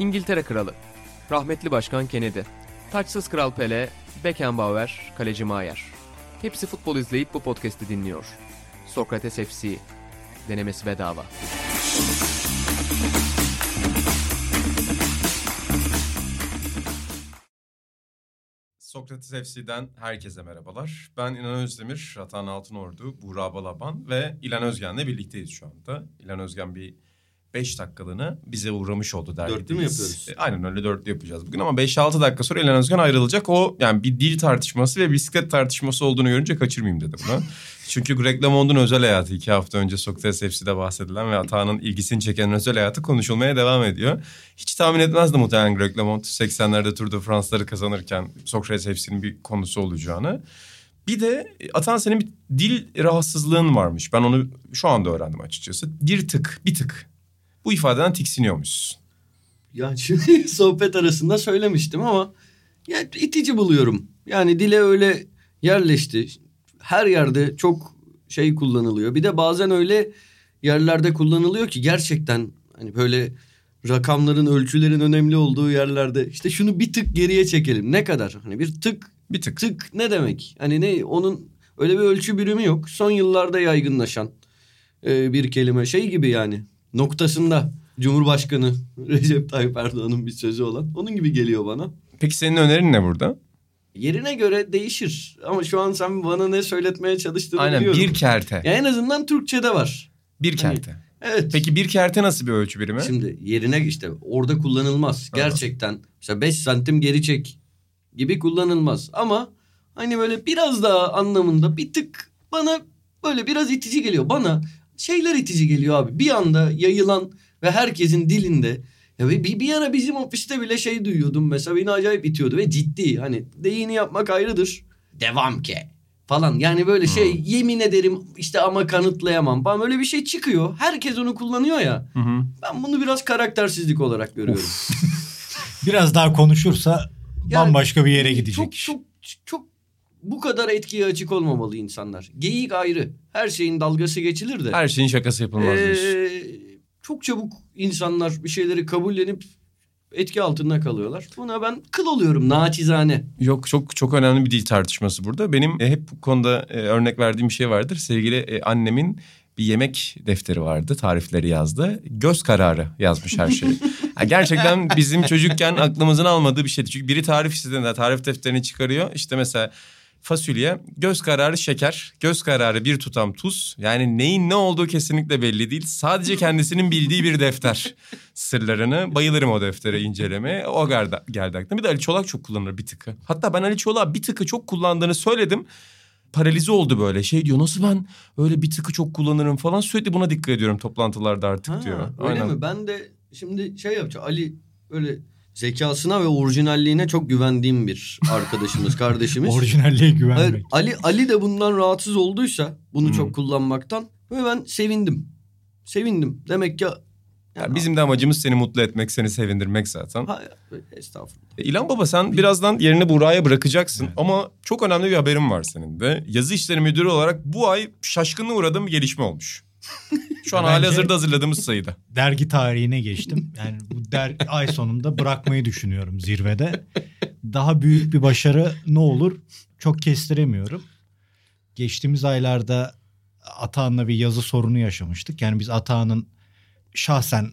İngiltere Kralı, rahmetli Başkan Kennedy, taçsız Kral Pelé, Beckenbauer, kaleci Maier. Hepsi futbol izleyip bu podcast'i dinliyor. Sokrates FC, denemesi bedava. Sokrates FC'den herkese merhabalar. Ben İnan Özdemir, Ataan Altınordu, Buğra Balaban ve İlhan Özgen'le birlikteyiz şu anda. İlhan Özgen bir 5 dakikalığına bize uğramış oldu dergideyiz. Dörtlü mü yapıyoruz? Aynen öyle, dörtlü yapacağız bugün ama 5-6 dakika sonra İlhan Özgen ayrılacak. O yani bir dil tartışması ve bisiklet tartışması olduğunu görünce kaçırmayayım dedim buna. Çünkü Greg LeMond'un özel hayatı 2 hafta önce Sokrates FC'de bahsedilen ve Atağan'ın ilgisini çeken özel hayatı konuşulmaya devam ediyor. Hiç tahmin etmezdi muhtemelen Greg LeMond 80'lerde Tour de France'ları kazanırken Sokrates FC'nin bir konusu olacağını. Bir de Atağan, senin bir dil rahatsızlığın varmış. Ben onu şu anda öğrendim açıkçası. Bir tık. Bu ifadeden tiksiniyormuşsun. Ya şimdi sohbet arasında söylemiştim ama ya itici buluyorum. Yani dile öyle yerleşti. Her yerde çok şey kullanılıyor. Bir de bazen öyle yerlerde kullanılıyor ki gerçekten hani böyle rakamların, ölçülerin önemli olduğu yerlerde işte şunu bir tık geriye çekelim. Ne kadar? Hani bir tık. Tık ne demek? Hani ne, onun öyle bir ölçü birimi yok. Son yıllarda yaygınlaşan bir kelime, şey gibi yani. Noktasında Cumhurbaşkanı Recep Tayyip Erdoğan'ın bir sözü olan, onun gibi geliyor bana. Peki senin önerin ne burada? Yerine göre değişir ama şu an sen bana ne söyletmeye çalıştığını aynen, biliyorum. Aynen, bir kerte. Ya en azından Türkçe'de var. Bir kerte. Hani, evet. Peki bir kerte nasıl bir ölçü birimi? Şimdi yerine işte orada kullanılmaz. Tamam. Gerçekten mesela 5 santim geri çek gibi kullanılmaz. Ama hani böyle biraz daha anlamında bir tık bana böyle biraz itici geliyor bana. Şeyler itici geliyor abi. Bir anda yayılan ve herkesin dilinde. Ya bir ara bizim ofiste bile şey duyuyordum mesela, beni acayip itiyordu ve ciddi. Hani deyini yapmak ayrıdır. Devam ki falan. Yani böyle şey, yemin ederim işte ama kanıtlayamam falan, öyle bir şey çıkıyor. Herkes onu kullanıyor ya. Hı. Ben bunu biraz karaktersizlik olarak görüyorum. Biraz daha konuşursa yani bambaşka bir yere gidecek. Çok bu kadar etkiye açık olmamalı insanlar. Geyik ayrı. Her şeyin dalgası geçilir de. Her şeyin şakası yapılmaz diyorsun. Çok çabuk insanlar bir şeyleri kabullenip etki altında kalıyorlar. Buna ben kıl oluyorum naçizane. Yok, çok önemli bir dil tartışması burada. Benim hep bu konuda örnek verdiğim bir şey vardır. Sevgili annemin bir yemek defteri vardı. Tarifleri yazdı. Göz kararı yazmış her şeyi. Gerçekten bizim çocukken aklımızın almadığı bir şeydi. Çünkü biri tarif istediğinde tarif defterini çıkarıyor. İşte mesela fasulye, göz kararı şeker, göz kararı bir tutam tuz. Yani neyin ne olduğu kesinlikle belli değil. Sadece kendisinin bildiği bir defter sırlarını. Bayılırım o deftere incelemeye. O geldi aklıma. Bir de Ali Çolak çok kullanır bir tıkı. Hatta ben Ali Çolak'a bir tıkı çok kullandığını söyledim. Paralize oldu böyle. Şey diyor, nasıl ben öyle bir tıkı çok kullanırım falan. Sürekli buna dikkat ediyorum toplantılarda artık diyor. Öyle mi? Ben de şimdi şey yapacağım. Ali öyle zekasına ve orijinalliğine çok güvendiğim bir arkadaşımız, kardeşimiz. Orijinalliğe güvenmek. Hayır, Ali de bundan rahatsız olduysa bunu çok kullanmaktan, ve ben sevindim. Demek ki yani bizim de amacımız seni mutlu etmek, seni sevindirmek zaten. Hayır, estağfurullah. İlhan Baba, sen birazdan yerini Buğra'ya bırakacaksın ama çok önemli bir haberim var senin de. Yazı İşleri Müdürü olarak bu ay şaşkınlığa uğradığım bir gelişme olmuş. Şu an halihazırda hazırladığımız sayıda. Dergi tarihine geçtim. Yani bu ay sonunda bırakmayı düşünüyorum zirvede. Daha büyük bir başarı ne olur çok kestiremiyorum. Geçtiğimiz aylarda Atağan'la bir yazı sorunu yaşamıştık. Yani biz Atağan'ın şahsen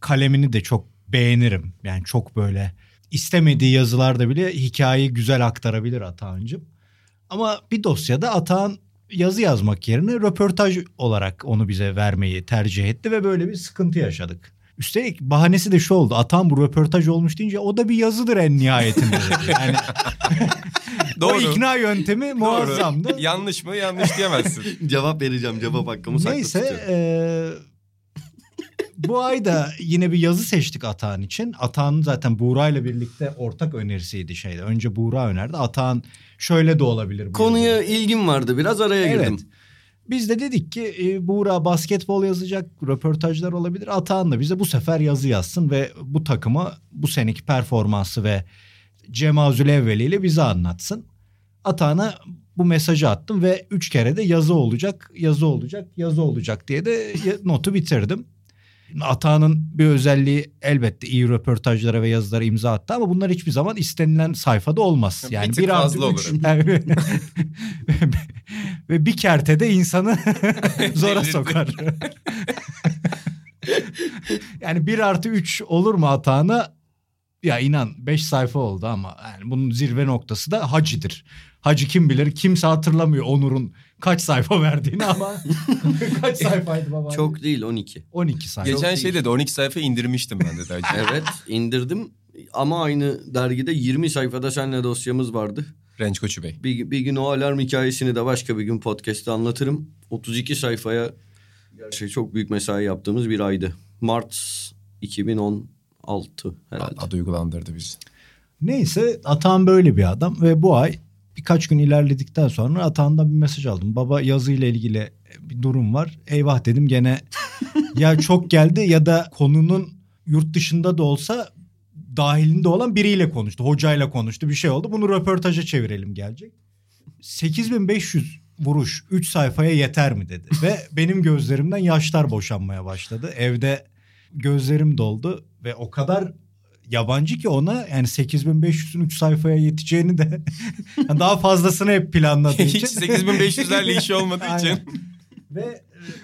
kalemini de çok beğenirim. Yani çok böyle istemediği yazılarda bile hikayeyi güzel aktarabilir Atağan'cığım. Ama bir dosyada Atağan yazı yazmak yerine röportaj olarak onu bize vermeyi tercih etti ve böyle bir sıkıntı yaşadık. Üstelik bahanesi de şu oldu. Atam bu röportaj olmuş deyince o da bir yazıdır en nihayetinde. Yani doğru. O ikna yöntemi muazzamdı. Doğru. Yanlış mı? Yanlış diyemezsin. Cevap vereceğim. Cevap hakkımı saklı tutuyorum. Neyse. Bu ay da yine bir yazı seçtik Atağan için. Atağan'ın zaten Buğra'yla birlikte ortak önerisiydi şeyde. Önce Buğra önerdi. Atağan şöyle de olabilir. Konuya ilgim vardı. Biraz araya girdim. Biz de dedik ki Buğra basketbol yazacak, röportajlar olabilir. Atağan da bize bu sefer yazı yazsın ve bu takıma bu seneki performansı ve Cemazül Evveli ile bize anlatsın. Atağan'a bu mesajı attım ve 3 kere de yazı olacak, yazı olacak, yazı olacak diye de notu bitirdim. Atağan'ın bir özelliği elbette iyi röportajlara ve yazılara imza attı ama bunlar hiçbir zaman istenilen sayfada olmaz. Yani bir fazla olur. Ve bir kertede insanı zora sokar. Yani 1+3 olur mu Atağan'a? Ya inan 5 sayfa oldu ama yani bunun zirve noktası da Hacı'dır. Hacı kim bilir, kimse hatırlamıyor Onur'un kaç sayfa verdiğini ama kaç sayfaydı baba? Çok değil, 12. 12 sayfa. Geçen şeyde de 12 sayfa indirmiştim ben de. Evet, indirdim ama aynı dergide 20 sayfada seninle dosyamız vardı. Renç Koçu Bey. Bir gün o alarm hikayesini de başka bir gün podcast'te anlatırım. 32 sayfaya çok büyük mesai yaptığımız bir aydı. Mart 2016 herhalde. Adı uygulandırdı bizi. Neyse, Atağan böyle bir adam ve bu ay birkaç gün ilerledikten sonra Atağan'dan bir mesaj aldım. Baba, yazıyla ilgili bir durum var. Eyvah dedim gene ya çok geldi ya da konunun yurt dışında da olsa dahilinde olan biriyle konuştu. Hocayla konuştu, bir şey oldu. Bunu röportaja çevirelim, gelecek. 8500 vuruş 3 sayfaya yeter mi dedi. Ve benim gözlerimden yaşlar boşanmaya başladı. Evde gözlerim doldu ve o kadar yabancı ki ona, yani 8500'ün 3 sayfaya yeteceğini de daha fazlasını hep planladığı için. Hiç 8500'lerle işi olmadığı için. Ve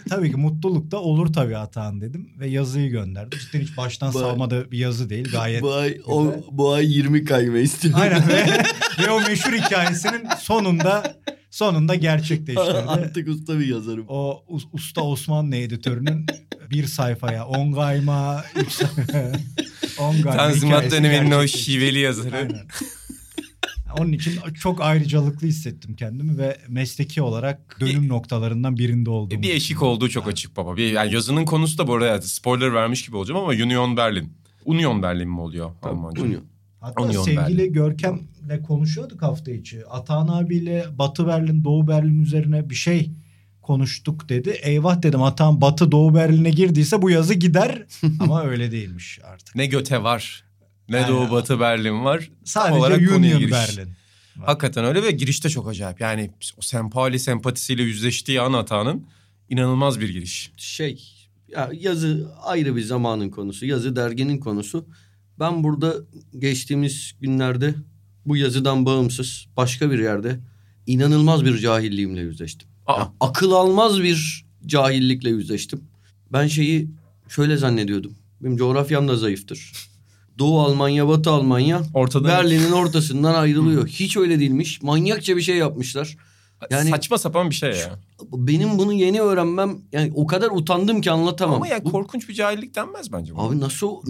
tabii ki mutluluk da olur tabii Atağan dedim ve yazıyı gönderdim. Cidden hiç baştan savmada bir yazı değil, gayet. Bu ay 20 kayma istiyorum. Aynen ve o meşhur hikayesinin sonunda gerçekleştirdi. Artık usta bir yazarım. O usta Osmanlı editörünün 1 sayfaya 10 kayma, 3 sayfaya. Tanzimat döneminin o şiveli yazarı. Aynen. Onun için çok ayrıcalıklı hissettim kendimi ve mesleki olarak dönüm noktalarından birinde olduğumu. Bir eşik olduğu çok açık baba. Yani yazının konusu da bu arada, spoiler vermiş gibi olacağım ama Union Berlin mi oluyor Almanca? Hatta Union sevgili Berlin. Görkem'le konuşuyorduk hafta içi. Ataan abiyle Batı Berlin, Doğu Berlin üzerine bir şey konuştuk dedi. Eyvah dedim, Atağan Batı Doğu Berlin'e girdiyse bu yazı gider ama öyle değilmiş artık. Ne göte var, ne yani Doğu Batı Berlin var. Sadece Union Berlin var. Hakikaten öyle ve girişte çok acayip. Yani o sempatisiyle yüzleştiği an Atağan'ın inanılmaz bir giriş. Yazı ayrı bir zamanın konusu. Yazı derginin konusu. Ben burada geçtiğimiz günlerde bu yazıdan bağımsız başka bir yerde inanılmaz bir cahilliğimle yüzleştim. Yani akıl almaz bir cahillikle yüzleştim. Ben şöyle zannediyordum. Benim coğrafyam da zayıftır. Doğu Almanya, Batı Almanya Berlin'in ortasından ayrılıyor. Hiç öyle değilmiş. Manyakça bir şey yapmışlar. Yani saçma sapan bir şey ya. Benim bunu yeni öğrenmem, yani o kadar utandım ki anlatamam. Ama yani korkunç bir cahillik denmez bence bu. Abi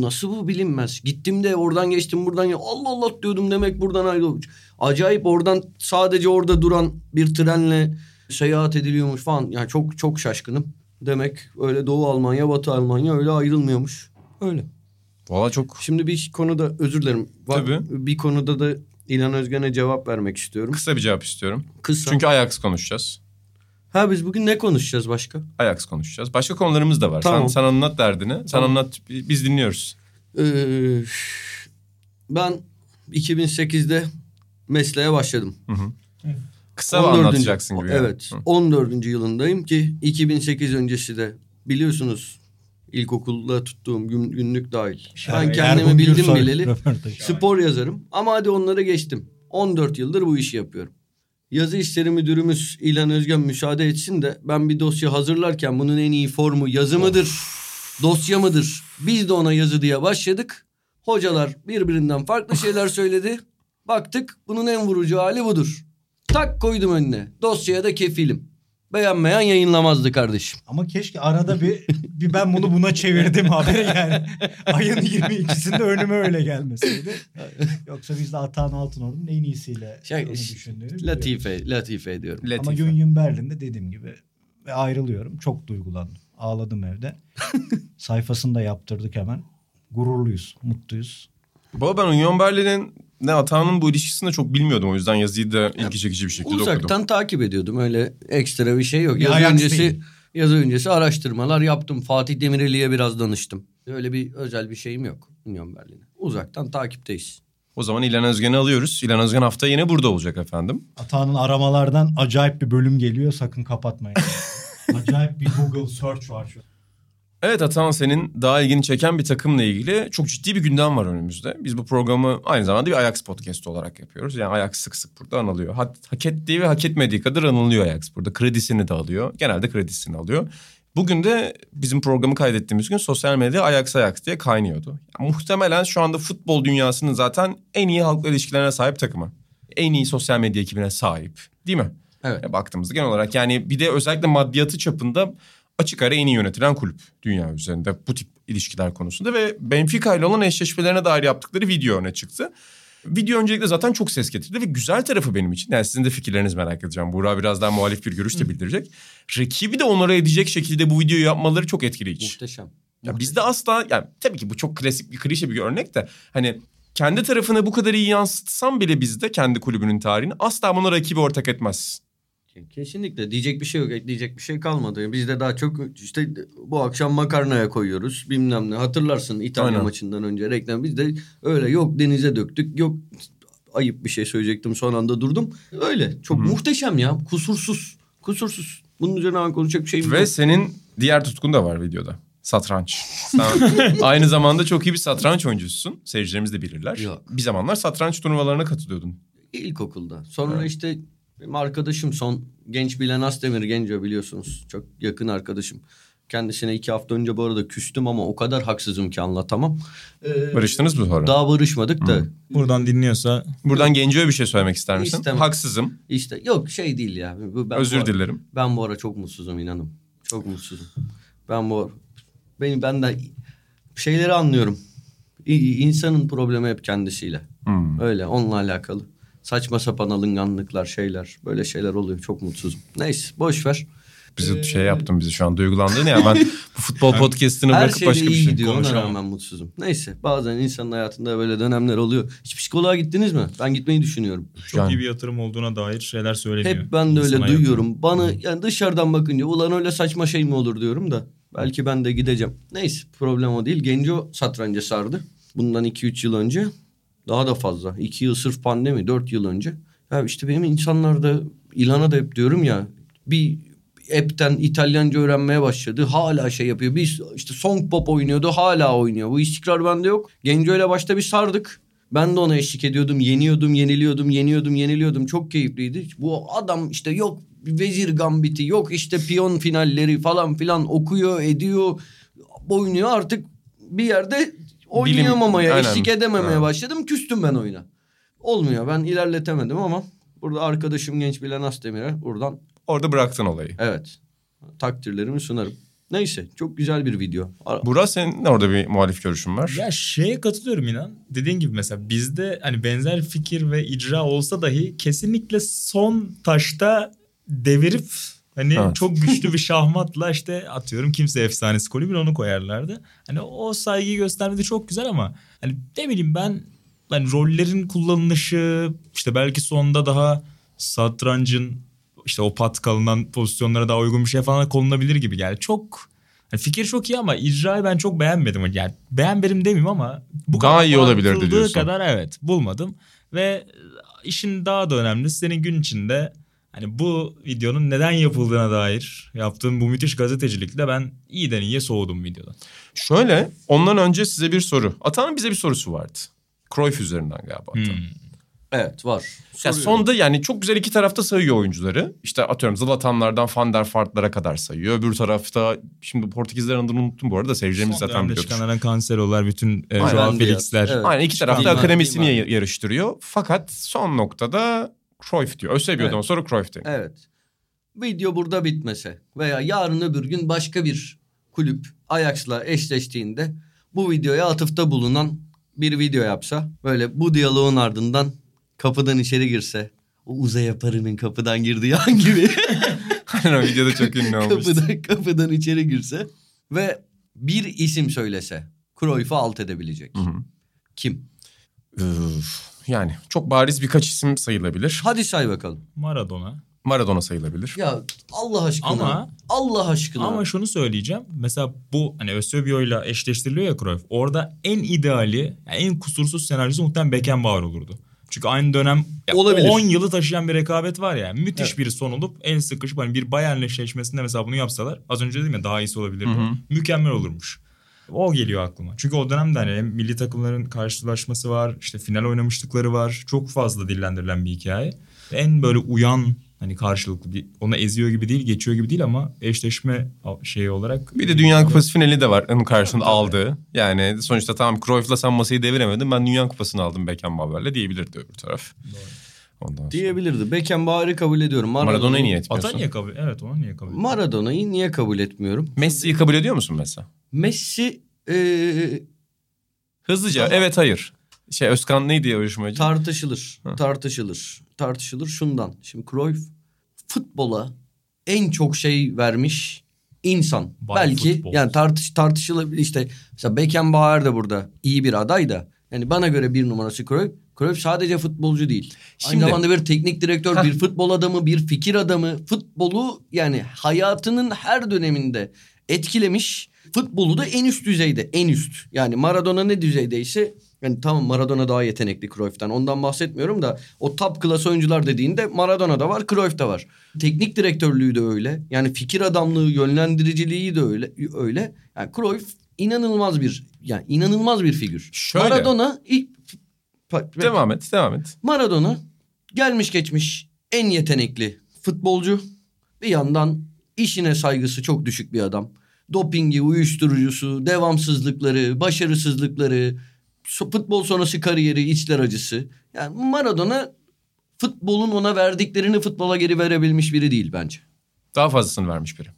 nasıl bu bilinmez? Gittim de oradan geçtim buradan. Allah Allah diyordum, demek buradan ayrılıyor. Acayip, oradan sadece orada duran bir trenle seyahat ediliyormuş falan. Yani çok çok şaşkınım. Demek öyle Doğu Almanya, Batı Almanya öyle ayrılmıyormuş. Öyle. Valla çok. Şimdi bir konuda özür dilerim. Tabii. Bir konuda da İlhan Özgen'e cevap vermek istiyorum. Kısa bir cevap istiyorum. Kısa. Çünkü Ajax konuşacağız. Biz bugün ne konuşacağız başka? Ajax konuşacağız. Başka konularımız da var. Tamam. Sen anlat derdini. Sen anlat. Biz dinliyoruz. Ben 2008'de mesleğe başladım. Hı hı. Evet. Kısa anlatacaksın gibi. Evet. Yani. 14. yılındayım ki 2008 öncesi de biliyorsunuz ilkokulda tuttuğum günlük dahil. Ben kendimi bildim bileli spor yazarım ama hadi onlara geçtim. 14 yıldır bu işi yapıyorum. Yazı işleri müdürümüz İlhan Özgen müsaade etsin de ben bir dosya hazırlarken bunun en iyi formu yazı mıdır, dosya mıdır? Biz de ona yazı diye başladık. Hocalar birbirinden farklı şeyler söyledi. Baktık bunun en vurucu hali budur. Tak koydum önüne. Dosyaya da kefilim. Beğenmeyen yayınlamazdı kardeşim. Ama keşke arada bir ben bunu buna çevirdim haberi yani. Ayın 22'sinde önüme öyle gelmeseydi. Yoksa biz de Ataan Altınordu'nun en iyisiyle onu düşündüğünü. Latife ediyorum. Ama Union Berlin'de dediğim gibi ve ayrılıyorum. Çok duygulandım. Ağladım evde. Sayfasını da yaptırdık hemen. Gururluyuz, mutluyuz. Baba ben Union Berlin'in Atağan'ın bu ilişkisini de çok bilmiyordum. O yüzden yazıyı da ilgi çekici bir şekilde okudum. Uzaktan takip ediyordum. Öyle ekstra bir şey yok. Yazı öncesi araştırmalar yaptım. Fatih Demireli'ye biraz danıştım. Öyle bir özel bir şeyim yok. Union Berlin'e. Uzaktan takipteyiz. O zaman İlhan Özgen'i alıyoruz. İlhan Özgen hafta yine burada olacak efendim. Atağan'ın aramalardan acayip bir bölüm geliyor. Sakın kapatmayın. Acayip bir Google search var şu an. Evet Atağan, senin daha ilgini çeken bir takımla ilgili çok ciddi bir gündem var önümüzde. Biz bu programı aynı zamanda bir Ajax podcast'ı olarak yapıyoruz. Yani Ajax sık sık burada anılıyor. Hak ettiği ve hak etmediği kadar anılıyor Ajax burada. Kredisini de alıyor. Genelde kredisini alıyor. Bugün de bizim programı kaydettiğimiz gün sosyal medyada Ajax diye kaynıyordu. Yani muhtemelen şu anda futbol dünyasının zaten en iyi halkla ilişkilerine sahip takımı. En iyi sosyal medya ekibine sahip, değil mi? Evet. Ya baktığımızda genel olarak yani bir de özellikle maddiyatı çapında açık ara en iyi yönetilen kulüp dünya üzerinde bu tip ilişkiler konusunda ve Benfica ile olan eşleşmelerine dair yaptıkları video öne çıktı. Video öncelikle zaten çok ses getirdi ve güzel tarafı benim için. Yani sizin de fikirlerinizi merak edeceğim. Buğra biraz daha muhalif bir görüş de bildirecek. Rakibi de onlara edecek şekilde bu videoyu yapmaları çok etkileyici. Muhteşem. Ya bizde asla, yani tabii ki bu çok klasik bir klişe bir örnek de hani kendi tarafına bu kadar iyi yansıtsam bile bizde kendi kulübünün tarihini asla buna rakibi ortak etmez. Kesinlikle diyecek bir şey yok, ekleyecek bir şey kalmadı. Biz de daha çok işte bu akşam makarnaya koyuyoruz bilmem ne, hatırlarsın İtalya Aynen. maçından önce reklam, biz de öyle yok denize döktük, yok ayıp bir şey söyleyecektim son anda durdum, öyle çok Hı-hı. muhteşem ya, kusursuz bunun üzerine ben konuşacak bir şeyim yok. Ve senin diğer tutkun da var videoda. Satranç. Sen aynı zamanda çok iyi bir satranç oyuncususun. Seyircilerimiz de bilirler. Yok. Bir zamanlar satranç turnuvalarına katılıyordun. İlkokulda. Sonra evet. işte benim arkadaşım son genç bilen Astemir Gencio, biliyorsunuz. Çok yakın arkadaşım. Kendisine 2 hafta önce bu arada küstüm ama o kadar haksızım ki anlatamam. Barıştınız mı sonra? Daha barışmadık da. Buradan dinliyorsa. Buradan Gencio'ya bir şey söylemek ister misin? İstemem. Haksızım. İşte yok şey değil ya. Özür dilerim. Ben bu ara çok mutsuzum inanın. Çok mutsuzum. Ben de şeyleri anlıyorum. İnsanın problemi hep kendisiyle. Öyle onunla alakalı. Saçma sapan alınganlıklar, şeyler. Böyle şeyler oluyor. Çok mutsuzum. Neyse boş ver. Bizi şu an duygulandın ya. Ben bu futbol podcast'ını bırakıp başka bir şey konuşamam. Her şeyde iyi gidiyor. Ben mutsuzum. Neyse bazen insanın hayatında böyle dönemler oluyor. Hiç psikoloğa gittiniz mi? Ben gitmeyi düşünüyorum. Çok iyi bir yatırım olduğuna dair şeyler söyleniyor. Hep ben de öyle duyuyorum. Bana yani dışarıdan bakınca ulan öyle saçma şey mi olur diyorum da. Belki ben de gideceğim. Neyse problem o değil. Genco satranca sardı. Bundan 2-3 yıl önce. Daha da fazla. 2 yıl sırf pandemi. 4 yıl önce. Ya işte benim insanlarda, İlhan'a da hep diyorum ya. Bir app'ten İtalyanca öğrenmeye başladı. Hala şey yapıyor. Biz işte Song Pop oynuyordu. Hala oynuyor. Bu istikrar bende yok. Genco ile başta bir sardık. Ben de ona eşlik ediyordum. Yeniliyordum. Çok keyifliydi. Bu adam işte yok. Vezir Gambit'i, yok işte piyon finalleri falan filan okuyor, ediyor, oynuyor. Artık bir yerde oynayamamaya, eşlik edememeye başladım. Küstüm ben oyuna. Olmuyor, ben ilerletemedim ama burada arkadaşım genç bilen Astemir'e buradan... Orada bıraktın olayı. Evet. Takdirlerimi sunarım. Neyse, çok güzel bir video. Burak, senin orada bir muhalif görüşün var. Ya şeye katılıyorum İnan. Dediğin gibi mesela bizde hani benzer fikir ve icra olsa dahi kesinlikle son taşta... Devirip hani evet. çok güçlü bir şahmatla işte atıyorum kimse efsanesi kulübün onu koyarlardı. Hani o saygıyı göstermedi, çok güzel ama hani ne bileyim ben hani rollerin kullanılışı işte belki sonda daha satrancın işte o pat kalınan pozisyonlara daha uygun bir şey falan konulabilir gibi geldi. Çok hani fikir çok iyi ama icrayı ben çok beğenmedim. Yani beğenmedim demeyeyim ama bu daha iyi olabilirdi diyorsun. Kadar evet bulmadım ve işin daha da önemlisi senin gün içinde hani bu videonun neden yapıldığına dair yaptığım bu müthiş gazetecilikle ben iyiden iyiye soğudum videodan. Şöyle, ondan önce size bir soru. Atan'ın bize bir sorusu vardı. Cruyff üzerinden galiba. Evet, var. Ya sonda yani çok güzel iki tarafta sayıyor oyuncuları. İşte atıyorum Zlatanlardan Van der Vaart'lara kadar sayıyor. Öbür tarafta şimdi Portekizlerin adını unuttum bu arada. Seyircilerimiz zaten biliyordur. Son dönemde çıkanların Cancelo'lar, bütün Joao Felix'ler. Evet. Aynen, iki tarafta akademisini yarıştırıyor. Fakat son noktada... Cruyff diyor. Öseviyor'dan evet. sonra Cruyff diyor. Evet. Video burada bitmese veya yarın öbür gün başka bir kulüp Ajax'la eşleştiğinde bu videoya atıfta bulunan bir video yapsa, böyle bu diyaloğun ardından kapıdan içeri girse, o Uzay Yaparı'nın kapıdan girdiği an gibi. Aynen, videoda çok ünlü olmuş. Kapıdan içeri girse ve bir isim söylese Cruyff'u alt edebilecek. Hı-hı. Kim? Yani çok bariz birkaç isim sayılabilir. Hadi say bakalım. Maradona sayılabilir. Ya Allah aşkına. Ama şunu söyleyeceğim. Mesela bu hani Eusebio'yla eşleştiriliyor ya Cruyff. Orada en ideali, yani en kusursuz senaryosu muhtemelen Beckenbauer olurdu. Çünkü aynı dönem 10 yılı taşıyan bir rekabet var ya. Müthiş bir son olup en sıkışıp hani bir Bayern'le eşleşmesinde mesela bunu yapsalar. Az önce dedim ya daha iyisi olabilirdi. Mükemmel olurmuş. O geliyor aklıma. Çünkü o dönemde hani milli takımların karşılaşması var. İşte final oynamışlıkları var. Çok fazla dillendirilen bir hikaye. En böyle uyan hani karşılıklı bir ona eziyor gibi değil, geçiyor gibi değil ama eşleşme şeyi olarak. Bir de Dünya Kupası finali de var onun karşılığında aldığı. Yani sonuçta tamam Cruyff'la sen masayı deviremedin. Ben Dünya Kupası'nı aldım Beckenbauer'le diyebilirdi öbür taraf. Doğru. Diyebilirdi. Beckenbauer'ı kabul ediyorum. Maradona'yı niye etmiyorsun? Atan'ı niye kabul etmiyorum? Evet, onu niye kabul etmiyorum? Maradona'yı niye kabul etmiyorum? Messi'yi kabul ediyor musun mesela? Messi hızlıca evet hayır. Özkan neydi ya yarışmacı? Tartışılır şundan. Şimdi Cruyff futbola en çok şey vermiş insan. Belki futbol. Yani tartışılabilir işte. Mesela Beckenbauer de burada iyi bir aday da. Yani bana göre bir numarası Cruyff. Cruyff sadece futbolcu değil. Aynı zamanda bir teknik direktör, bir futbol adamı, bir fikir adamı. Futbolu yani hayatının her döneminde etkilemiş. Futbolu da en üst düzeyde, en üst. Yani Maradona ne düzeydeyse... Yani tamam Maradona daha yetenekli Cruyff'tan. Ondan bahsetmiyorum da o top class oyuncular dediğinde Maradona da var, Cruyff da var. Teknik direktörlüğü de öyle. Yani fikir adamlığı, yönlendiriciliği de öyle. Yani Cruyff inanılmaz bir figür. Şöyle. Maradona devam et. Maradona gelmiş geçmiş en yetenekli futbolcu. Bir yandan işine saygısı çok düşük bir adam. Dopingi, uyuşturucusu, devamsızlıkları, başarısızlıkları, futbol sonrası kariyeri, içler acısı. Yani Maradona futbolun ona verdiklerini futbola geri verebilmiş biri değil bence. Daha fazlasını vermiş biri.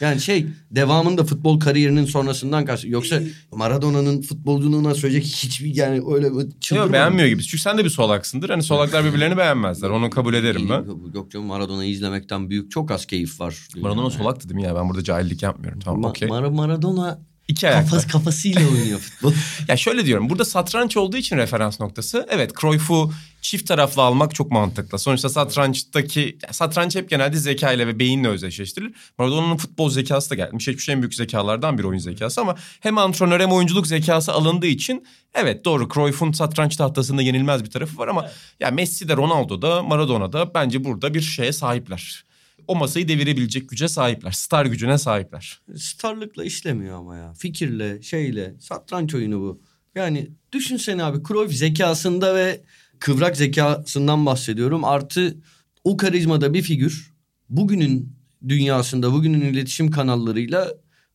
Yani, yani devamında futbol kariyerinin sonrasından karşı. Yoksa Maradona'nın futbolculuğuna söyleyecek hiçbir yani öyle çıldırma. Yok beğenmiyor gibi. Çünkü sen de bir solaksındır. Hani solaklar birbirlerini beğenmezler. Onu kabul ederim ben. Yok canım Maradona'yı izlemekten büyük çok az keyif var. Maradona solaktı değil mi ya? Ben burada cahillik yapmıyorum. Tamam okey. Maradona... İki ayakta. Kafasıyla oynuyor futbol. Ya şöyle diyorum. Burada satranç olduğu için referans noktası. Evet, Cruyff'u çift taraflı almak çok mantıklı. Sonuçta satranç hep genelde zekayla ve beyinle özdeşleştirilir. Maradona'nın futbol zekası da gelmiş. Hiçbir şeyin büyük zekalardan bir oyun zekası ama hem antrenör hem oyunculuk zekası alındığı için evet doğru Cruyff'un satranç tahtasında yenilmez bir tarafı var ama ya Messi de Ronaldo da Maradona da bence burada bir şeye sahipler. O masayı devirebilecek güce sahipler. Star gücüne sahipler. Starlıkla işlemiyor ama ya. Fikirle, satranç oyunu bu. Yani düşünsene abi Cruyff zekasında ve kıvrak zekasından bahsediyorum. Artı o karizmada bir figür bugünün dünyasında, bugünün iletişim kanallarıyla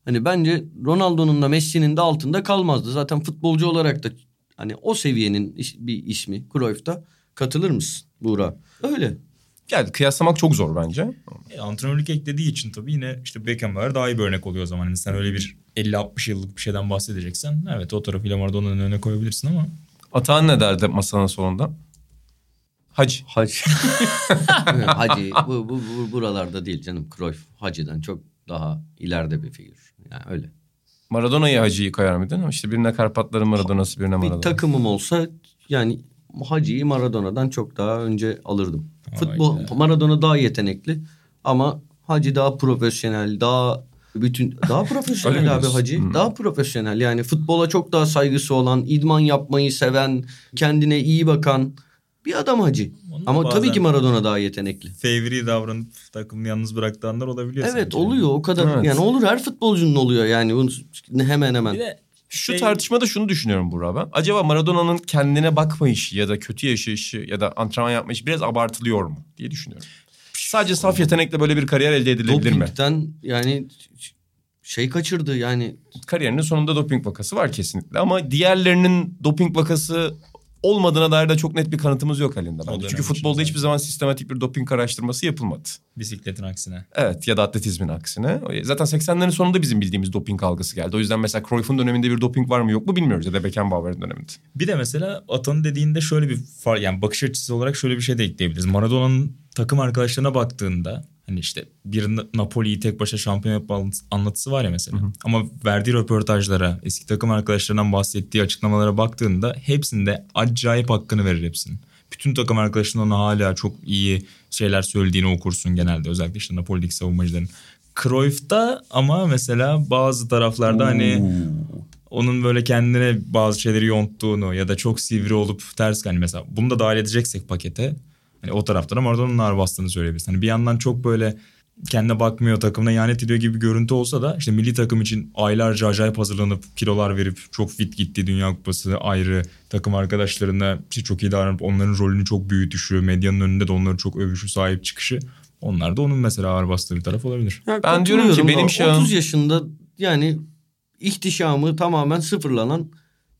hani bence Ronaldo'nun da Messi'nin de altında kalmazdı. Zaten futbolcu olarak da hani o seviyenin bir ismi Cruyff'ta. Katılır mısın Buğra? Öyle. Yani kıyaslamak çok zor bence. Antrenörlük eklediği için tabii yine işte Beckenbauer daha iyi bir örnek oluyor o zaman. Yani sen öyle bir 50-60 yıllık bir şeyden bahsedeceksen evet o tarafıyla Maradona'nın önüne koyabilirsin ama. Atağan ne derdi masanın sonunda? Hacı. Hacı bu buralarda değil canım. Cruyff Hacı'dan çok daha ileride bir figür. Yani öyle. Maradona'yı Hacı'yı koyar mıydın? Ama işte birine Karpatların Maradona'sı birine Maradona. Bir takımım olsa yani Hacı'yı Maradona'dan çok daha önce alırdım. Futbol Maradona daha yetenekli ama Hacı daha profesyonel, daha profesyonel abi Hacı. Daha profesyonel yani futbola çok daha saygısı olan, idman yapmayı seven, kendine iyi bakan bir adam Hacı. Onun ama tabii ki Maradona daha yetenekli. Fevri davranıp takımı yalnız bırakanlar olabiliyor. Evet sanki. Oluyor o kadar yani olur her futbolcunun oluyor yani hemen. Şu tartışmada şunu düşünüyorum Burak ben. Acaba Maradona'nın kendine bakmayışı ya da kötü yaşayışı ya da antrenman yapmayışı biraz abartılıyor mu diye düşünüyorum. Sadece saf yetenekle böyle bir kariyer elde edilebilir mi? Doping'den yani kaçırdı yani. Kariyerinin sonunda doping vakası var kesinlikle ama diğerlerinin doping vakası olmadığına dair de çok net bir kanıtımız yok elinde. Çünkü futbolda hiçbir zaman sistematik bir doping araştırması yapılmadı. Bisikletin aksine. Evet ya da atletizmin aksine. Zaten 80'lerin sonunda bizim bildiğimiz doping algısı geldi. O yüzden mesela Cruyff'un döneminde bir doping var mı yok mu bilmiyoruz ya da Beckenbauer'in döneminde. Bir de mesela Atan'ın dediğinde şöyle bir yani bakış açısı olarak şöyle bir şey de ekleyebiliriz. Maradona'nın takım arkadaşlarına baktığında hani işte bir Napoli'yi tek başına şampiyon yapma anlatısı var ya mesela. Ama verdiği röportajlara, eski takım arkadaşlarından bahsettiği açıklamalara baktığında hepsinde acayip hakkını verir hepsinin. Bütün takım arkadaşlarının ona hala çok iyi şeyler söylediğini okursun genelde. Özellikle işte Napoli'deki savunmacıların. Cruyff'ta ama mesela bazı taraflarda hani... onun böyle kendine bazı şeyleri yonttuğunu ya da çok sivri olup ters, hani mesela bunu da dahil edeceksek pakete, hani o taraftan ama Maradona'nın ağır bastığını söyleyebiliriz. Hani bir yandan çok böyle kendine bakmıyor, takımına ihanet ediyor gibi bir görüntü olsa da işte milli takım için aylarca acayip hazırlanıp kilolar verip çok fit gitti, Dünya Kupası ayrı, takım arkadaşlarına çok iyi davranıp onların rolünü çok büyütüşü, medyanın önünde de onları çok övüşü, sahip çıkışı, onlar da onun mesela ağır bastığı bir taraf olabilir. Ya, ben diyorum ki benim şu an 30 yaşında yani ihtişamı tamamen sıfırlanan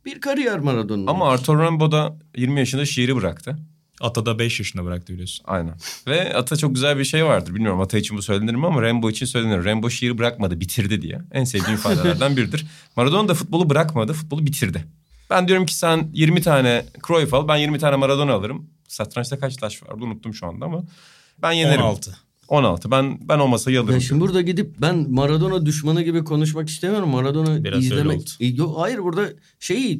bir kariyer Maradona'nın. Ama Arthur Rimbaud da 20 yaşında şiiri bıraktı. Ata da 5 yaşında bıraktı biliyorsun. Aynen. Ve Ata çok güzel bir şey vardır. Bilmiyorum Ata için bu söylenir mi ama Rimbaud için söylenir. Rimbaud şiiri bırakmadı, bitirdi diye. En sevdiğim ifadelerden biridir. Maradona da futbolu bırakmadı, futbolu bitirdi. Ben diyorum ki sen 20 tane Cruyff al, ben 20 tane Maradona alırım. Satrançta kaç taş vardı unuttum şu anda ama ben yenerim. 16. Ben o masayı alırım. Ben şimdi burada gidip ben Maradona düşmanı gibi konuşmak istemiyorum. Maradona biraz izlemek. Yok, hayır, burada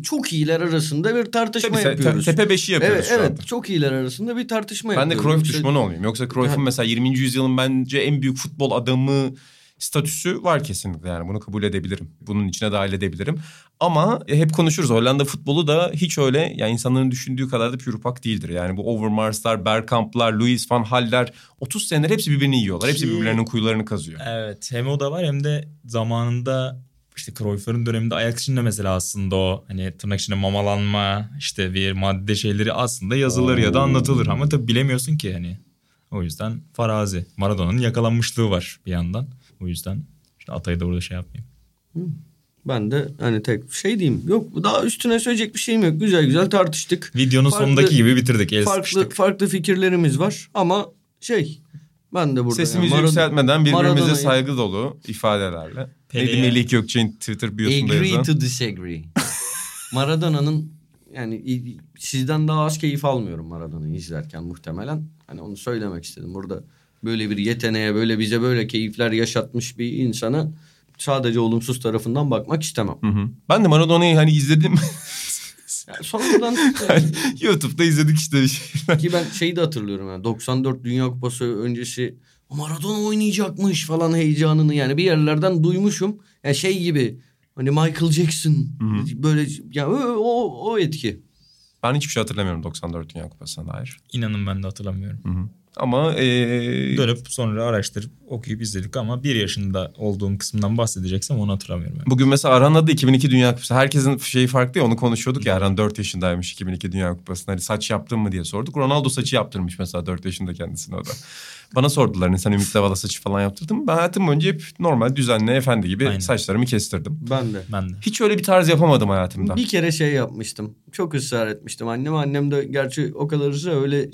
çok iyiler arasında bir tartışma yapıyoruz. Tepe 5'i yapıyoruz şu anda. Evet, çok iyiler arasında bir tartışma yapıyoruz. Ben de Cruyff düşmanı olmayayım. Yoksa Cruyff'un mesela 20. yüzyılın bence en büyük futbol adamı statüsü var kesinlikle. Yani bunu kabul edebilirim. Bunun içine dahil edebilirim. Ama hep konuşuruz. Hollanda futbolu da hiç öyle yani insanların düşündüğü kadar da pürüpak değildir. Yani bu Overmars'lar, Bergkamp'lar, Louis van Gaal'ler 30 senedir hepsi birbirini yiyorlar. Hepsi birbirlerinin kuyularını kazıyor. Evet, hem o da var hem de zamanında işte Cruyff'ların döneminde Ajax için de mesela aslında o hani tırnak içinde mamalanma işte bir madde şeyleri aslında yazılır ya da anlatılır. Ama tabii bilemiyorsun ki hani. O yüzden farazi. Maradona'nın yakalanmışlığı var bir yandan. O yüzden işte Atay'ı da burada yapmayayım. Ben de hani tek diyeyim. Yok, daha üstüne söyleyecek bir şeyim yok. Güzel güzel tartıştık. Videonun sonundaki gibi bitirdik. Farklı fikirlerimiz var ama ben de burada. Sesimizi yükseltmeden birbirimize saygı dolu ifadelerle. Neydi Melih Gökçe'nin Twitter biosunda yazan? Agree to disagree. Maradona'nın yani sizden daha az keyif almıyorum Maradona'yı izlerken muhtemelen. Hani onu söylemek istedim burada. Böyle bir yeteneğe, böyle bize böyle keyifler yaşatmış bir insana sadece olumsuz tarafından bakmak istemem. Hı. Ben de Maradona'yı hani izledim. Yani sonradan YouTube'da izledik işte. Ki ben de hatırlıyorum yani 94 Dünya Kupası öncesi Maradona oynayacakmış falan heyecanını yani bir yerlerden duymuşum. Yani gibi hani Michael Jackson böyle yani o etki. Ben hiçbir şey hatırlamıyorum 94 Dünya Kupası'na dair. İnanın ben de hatırlamıyorum. Hı. Ama dönüp sonra araştırıp okuyup izledik ama bir yaşında olduğum kısmından bahsedeceksem onu hatırlamıyorum. Yani. Bugün mesela Arhan'la da 2002 Dünya Kupası. Herkesin farklı ya, onu konuşuyorduk ya. Arhan 4 yaşındaymış 2002 Dünya Kupası'nda. Hani saç yaptın mı diye sorduk. Ronaldo saçı yaptırmış mesela 4 yaşında kendisine o da. Bana sordular hani sen Ümit Davala saçı falan yaptırdın mı? Ben hayatım önce hep normal düzenli efendi gibi saçlarımı kestirdim. Ben de. Hiç öyle bir tarz yapamadım hayatımda. Bir kere yapmıştım. Çok ısrar etmiştim anneme. Annem de gerçi o kadar ısrar öyle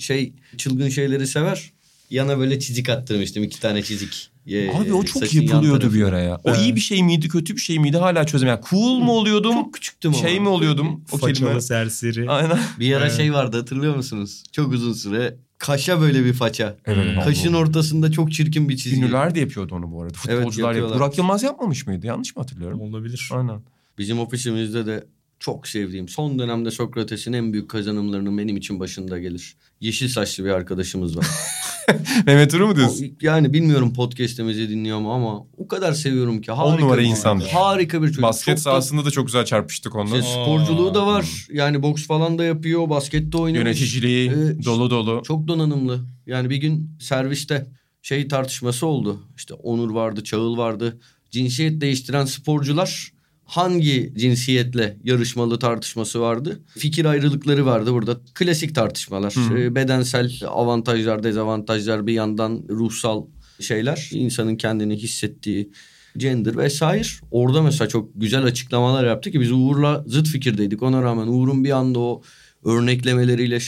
çılgın şeyleri sever. Yana böyle çizik attırmıştım. 2 tane çizik. Abi o çok yapılıyordu bir ara ya. O iyi bir şey miydi, kötü bir şey miydi hala çözemiyorum. Yani cool mu oluyordum? Çok küçüktüm mi oluyordum? O façalı serseri. Aynen. Bir ara vardı, hatırlıyor musunuz? Çok uzun süre. Kaşa böyle bir faça. Evet, kaşın ortasında çok çirkin bir çizgi. Ünlüler de yapıyordu onu bu arada. Futbolcular yapıyordu. Burak Yılmaz yapmamış mıydı? Yanlış mı hatırlıyorum? Olabilir. Aynen. Bizim ofisimizde de çok sevdiğim, son dönemde Sokrates'in en büyük kazanımlarının benim için başında gelir. Yeşil saçlı bir arkadaşımız var. Mehmet Uğur mu diyorsun? Yani bilmiyorum podcast'imizi dinliyor mu ama o kadar seviyorum ki. 10 numara insandır. Harika bir çocuk. Basket sahasında da çok güzel çarpıştık onunla. Sporculuğu da var. Yani boks falan da yapıyor. Baskette oynuyor. Yöneticiliği dolu. Çok donanımlı. Yani bir gün serviste tartışması oldu. İşte Onur vardı, Çağıl vardı. Cinsiyet değiştiren sporcular hangi cinsiyetle yarışmalı tartışması vardı. Fikir ayrılıkları vardı burada. Klasik tartışmalar. Bedensel avantajlar, dezavantajlar, bir yandan ruhsal şeyler. İnsanın kendini hissettiği gender vesaire. Orada mesela çok güzel açıklamalar yaptı ki biz Uğur'la zıt fikirdeydik. Ona rağmen Uğur'un bir anda o örneklemeleriyle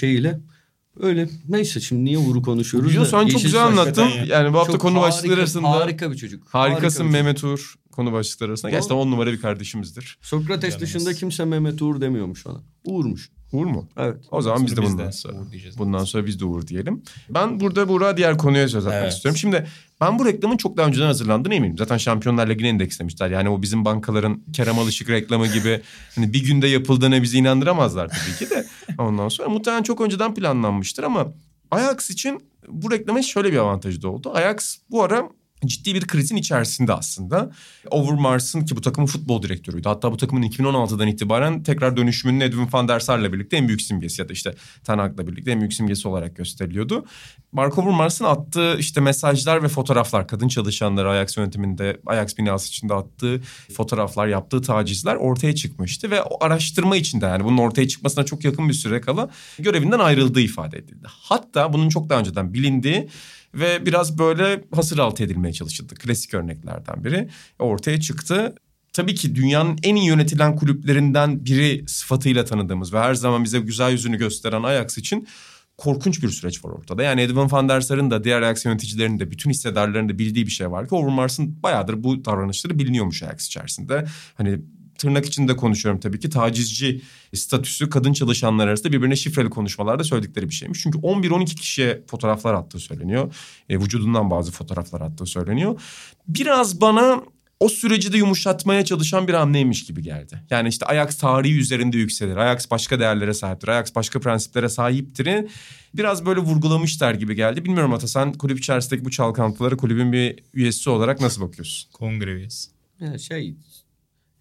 öyle. Neyse şimdi niye Uğur'u konuşuyoruz? Yo, sen çok güzel anlattın. Yani bu hafta çok konu başlıkları arasında. Harika bir çocuk. Harikasın Mehmet Uğur. Konu başlıkları arasında. Gerçekten 10 numara bir kardeşimizdir. Sokrates dışında kimse Mehmet Uğur demiyormuş ona. Uğur'muş. Uğur mu? Evet. O zaman biz de bundan sonra Uğur diyeceğiz. Bundan sonra biz de Uğur diyelim. Ben burada Buğra diğer konuya söz atmak istiyorum. Şimdi ben bu reklamın çok daha önceden hazırlandığını eminim. Zaten Şampiyonlar Ligi'ne endekslemişler. Yani o bizim bankaların Kerem Alışık reklamı gibi hani bir günde yapıldığına bizi inandıramazlar tabii ki de. Ondan sonra muhtemelen çok önceden planlanmıştır ama Ajax için bu reklamın şöyle bir avantajı da oldu. Ajax bu ara ciddi bir krizin içerisinde aslında. Overmars'ın ki bu takımın futbol direktörüydü. Hatta bu takımın 2016'dan itibaren tekrar dönüşümünün Edwin van der Sar'la birlikte en büyük simgesi ya da işte Ten Hag'la birlikte en büyük simgesi olarak gösteriliyordu. Mark Overmars'ın attığı işte mesajlar ve fotoğraflar, kadın çalışanları Ajax yönetiminde, Ajax binası içinde attığı fotoğraflar, yaptığı tacizler ortaya çıkmıştı ve o araştırma içinde, yani bunun ortaya çıkmasına çok yakın bir süre kala görevinden ayrıldığı ifade edildi. Hatta bunun çok daha önceden bilindiği ve biraz böyle hasır altı edilmeye çalışıldı. Klasik örneklerden biri ortaya çıktı. Tabii ki dünyanın en iyi yönetilen kulüplerinden biri sıfatıyla tanıdığımız ve her zaman bize güzel yüzünü gösteren Ajax için korkunç bir süreç var ortada. Yani Edwin van der Sar'ın da diğer Ajax yöneticilerinin de bütün hissedarların da bildiği bir şey var ki Overmars'ın bayağıdır bu davranışları biliniyormuş Ajax içerisinde. Hani tırnak içinde konuşuyorum tabii ki, tacizci statüsü kadın çalışanlar arasında birbirine şifreli konuşmalarda söyledikleri bir şeymiş. Çünkü 11-12 kişiye fotoğraflar attığı söyleniyor. Vücudundan bazı fotoğraflar attığı söyleniyor. Biraz bana o süreci de yumuşatmaya çalışan bir hamleymiş gibi geldi. Yani işte Ajax tarihi üzerinde yükselir. Ajax başka değerlere sahiptir. Ajax başka prensiplere sahiptir. Biraz böyle vurgulamışlar gibi geldi. Bilmiyorum Ata, sen kulüp içerisindeki bu çalkantılara kulübün bir üyesi olarak nasıl bakıyorsun? Kongre üyesi.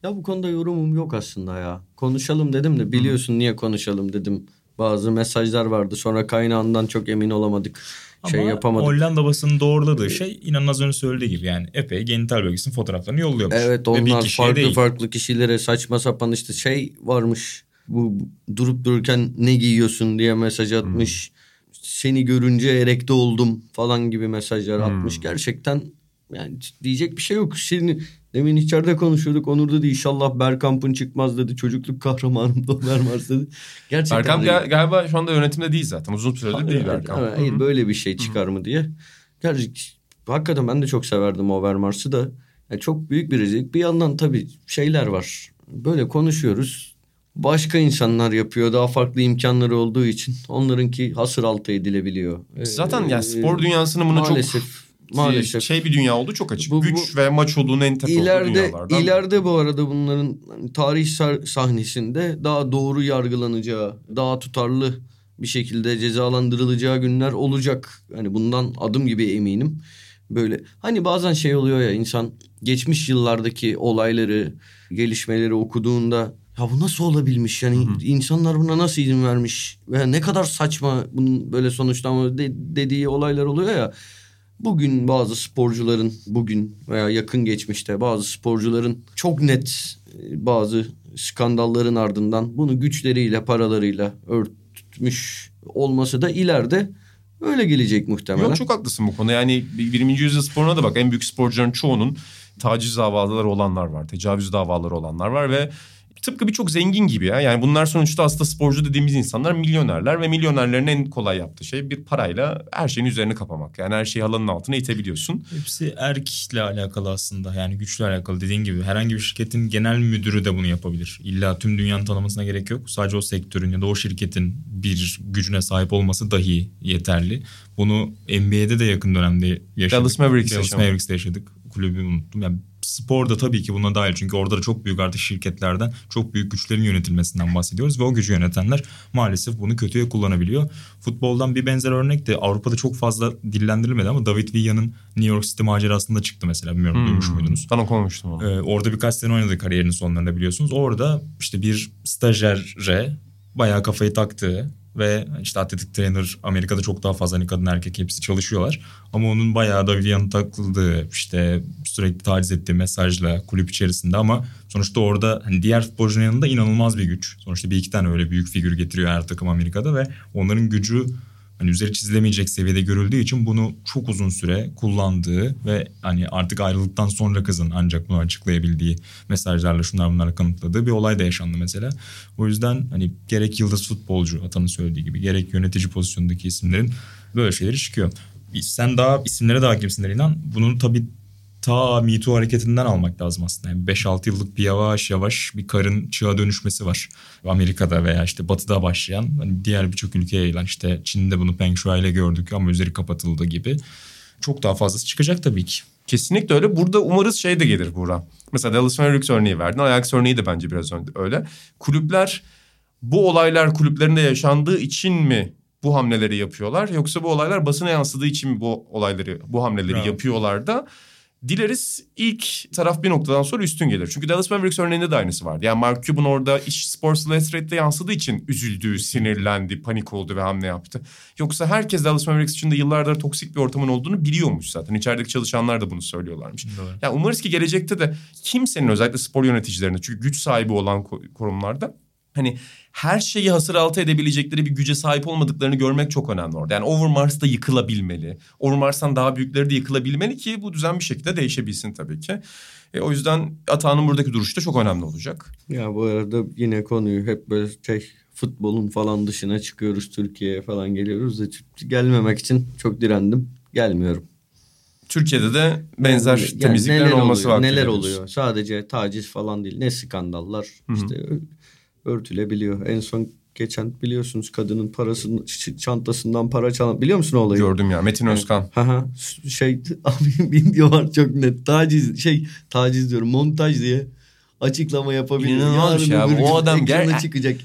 Ya bu konuda yorumum yok aslında ya. Konuşalım dedim de biliyorsun niye konuşalım dedim. Bazı mesajlar vardı. Sonra kaynağından çok emin olamadık. Ama yapamadık. Hollanda basının doğruladığı şey İnan'ın az önce söylediği gibi, yani epey genital bölgesinin fotoğraflarını yolluyormuş. Evet, onlar farklı kişilere saçma sapan işte varmış. Bu durup dururken ne giyiyorsun diye mesaj atmış. Seni görünce erekte oldum falan gibi mesajlar atmış. Gerçekten yani diyecek bir şey yok. Şimdi demin içeride konuşuyorduk. Onur dedi inşallah Bergkamp'ın çıkmaz dedi. Çocukluk kahramanım da Overmars dedi. Gerçekten Bergkamp galiba şu anda yönetimde değil zaten. Uzun süredir değil Bergkamp. Hayır, böyle bir şey çıkar mı diye. Hakikaten ben de çok severdim Overmars'ı da. Yani çok büyük bir rezillik. Bir yandan tabii şeyler var. Böyle konuşuyoruz. Başka insanlar yapıyor. Daha farklı imkanları olduğu için. Onlarınki hasır altı edilebiliyor. Zaten yani spor dünyasının bunu maalesef bir dünya oldu, çok açık. Güç ve maç olduğunun en tepe olduğu dünyalardan. İleride bu arada bunların tarih sahnesinde daha doğru yargılanacağı, daha tutarlı bir şekilde cezalandırılacağı günler olacak. Hani bundan adım gibi eminim. Böyle hani bazen oluyor ya, insan geçmiş yıllardaki olayları, gelişmeleri okuduğunda ya bu nasıl olabilmiş? Yani insanlar buna nasıl izin vermiş? Veya ne kadar saçma bunun böyle sonuçlanması dediği olaylar oluyor ya. Bugün bazı sporcuların, bugün veya yakın geçmişte bazı sporcuların çok net bazı skandalların ardından bunu güçleriyle, paralarıyla örtmüş olması da ileride öyle gelecek muhtemelen. Yok, çok haklısın bu konuda. Yani 20. yüzyıl sporuna da bak, en büyük sporcuların çoğunun taciz davaları olanlar var, tecavüz davaları olanlar var ve tıpkı birçok zengin gibi ya. Yani bunlar sonuçta aslında sporcu dediğimiz insanlar milyonerler ve milyonerlerin en kolay yaptığı şey bir parayla her şeyin üzerine kapamak. Yani her şeyi halanın altına itebiliyorsun. Hepsi erkekle alakalı aslında, yani güçle alakalı dediğin gibi. Herhangi bir şirketin genel müdürü de bunu yapabilir. İlla tüm dünyanın tanımasına gerek yok. Sadece o sektörün ya da o şirketin bir gücüne sahip olması dahi yeterli. Bunu NBA'de de yakın dönemde yaşadık. Dallas Mavericks'te yaşadık. Kulübü unuttum. Yani sporda tabii ki buna dahil, çünkü orada da çok büyük artık şirketlerden, çok büyük güçlerin yönetilmesinden bahsediyoruz ve o gücü yönetenler maalesef bunu kötüye kullanabiliyor. Futboldan bir benzer örnek de Avrupa'da çok fazla dillendirilmedi ama David Villa'nın New York City macerasında çıktı mesela, bilmiyorum duymuş muydunuz? Ben okumuştum onu. Orada birkaç sene oynadı kariyerinin sonlarında, biliyorsunuz. Orada işte bir stajyere bayağı kafayı taktı. Ve işte atletik trainer, Amerika'da çok daha fazla, hani kadın erkek hepsi çalışıyorlar. Ama onun bayağı da William'ın takıldığı, işte sürekli taciz ettiği mesajla kulüp içerisinde, ama sonuçta orada hani diğer futbolcunun yanında inanılmaz bir güç. Sonuçta bir iki tane öyle büyük figür getiriyor her takım Amerika'da ve onların gücü hani üzeri çizilemeyecek seviyede görüldüğü için bunu çok uzun süre kullandığı ve hani artık ayrıldıktan sonra kızın ancak bunu açıklayabildiği mesajlarla şunlar bunları kanıtladığı bir olay da yaşandı mesela. O yüzden hani gerek yıldız futbolcu Atan'ın söylediği gibi, gerek yönetici pozisyondaki isimlerin böyle şeyleri çıkıyor. Sen daha isimlere de hakimsinler İnan. Bunu tabii ta Me Too hareketinden almak lazım aslında. Yani 5-6 yıllık bir yavaş yavaş bir karın çığa dönüşmesi var. Amerika'da veya işte Batı'da başlayan, hani diğer birçok ülkeye yayılan, işte Çin'de bunu Peng Shuai ile gördük ama üzeri kapatıldı gibi. Çok daha fazlası çıkacak tabii ki. Kesinlikle öyle. Burada umarız de gelir Buğra. Mesela Dallas Mavericks örneği verdin. Ajax örneği de bence biraz öyle. Kulüpler, bu olaylar kulüplerinde yaşandığı için mi bu hamleleri yapıyorlar? Yoksa bu olaylar basına yansıdığı için mi bu hamleleri yapıyorlar da... Dileriz ilk taraf bir noktadan sonra üstün gelir. Çünkü Dallas Mavericks örneğinde de aynısı vardı. Yani Mark Cuban orada iş Sports Illustrated'de yansıdığı için üzüldü, sinirlendi, panik oldu ve hamle yaptı. Yoksa herkes Dallas Mavericks için de yıllardır toksik bir ortamın olduğunu biliyormuş zaten. İçerideki çalışanlar da bunu söylüyorlarmış. Evet. Yani umarız ki gelecekte de kimsenin, özellikle spor yöneticilerinde, çünkü güç sahibi olan kurumlarda, hani her şeyi hasır altı edebilecekleri bir güce sahip olmadıklarını görmek çok önemli orada. Yani Overmars da yıkılabilmeli. Overmars'tan daha büyükleri de yıkılabilmeli ki bu düzen bir şekilde değişebilsin tabii ki. O yüzden Atağan'ın buradaki duruşu da çok önemli olacak. Ya bu arada yine konuyu hep böyle futbolun falan dışına çıkıyoruz. Türkiye'ye falan geliyoruz da gelmemek için çok direndim. Gelmiyorum. Türkiye'de de benzer temizliklerin olması var. Neler oluyor? Sadece taciz falan değil. Ne skandallar. Hı-hı. İşte örtülebiliyor. En son geçen biliyorsunuz kadının parasını, çantasından para çalan, biliyor musun olayı? Gördüm ya, Metin Özkan. Abi video var çok net. Taciz diyorum, montaj diye açıklama yapabilir. İnanılmaz ya, o adam çıkacak.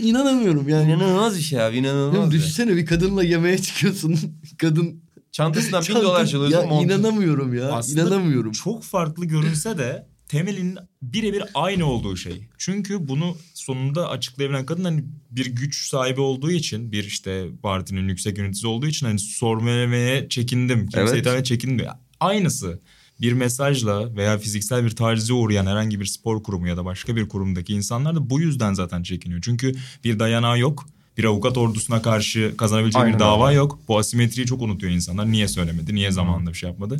İnanamıyorum yani. İnanılmaz iş ya, inanılmaz. Düşünsene, bir kadınla yemeğe çıkıyorsun. Kadın çantasından $1.000 çalıyorsun. Ya inanamıyorum ya. Aslında inanamıyorum. Çok farklı görünse de temelinin birebir aynı olduğu şey. Çünkü bunu sonunda açıklayabilen kadın, hani bir güç sahibi olduğu için, bir işte partinin yüksek yöneticisi olduğu için, hani sormaya çekindim. Kimse hitap etmeye çekinmiyor. Aynısı. Bir mesajla veya fiziksel bir tacize uğrayan herhangi bir spor kurumu ya da başka bir kurumdaki insanlar da bu yüzden zaten çekiniyor. Çünkü bir dayanağı yok. Bir avukat ordusuna karşı kazanabilecek bir dava yok. Bu asimetriyi çok unutuyor insanlar. Niye söylemedi? Niye zamanında bir şey yapmadı?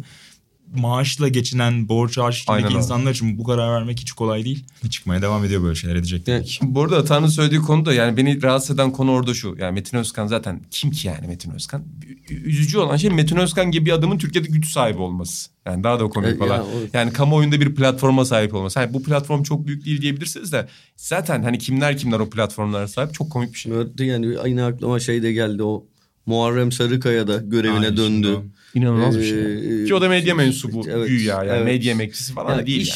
Maaşla geçinen, borç harçlığındaki insanlar için bu karar vermek hiç kolay değil. Çıkmaya devam ediyor böyle şeyler edecek. Yani, bu arada Atan'ın söylediği konu da, yani beni rahatsız eden konu orada şu. Yani Metin Özkan zaten kim ki, yani Metin Özkan? Üzücü olan şey Metin Özkan gibi bir adamın Türkiye'de güç sahibi olması. Yani daha da komik falan. Yani kamuoyunda bir platforma sahip olması. Bu platform çok büyük değil diyebilirsiniz de, zaten hani kimler o platformlara sahip, çok komik bir şey. Yani aynı aklıma şey de geldi, o Muharrem Sarıkaya'da görevine döndü. İnanılmaz bir şey. Ki o da medya mensubu. Evet, güya yani medya emekçisi falan değil.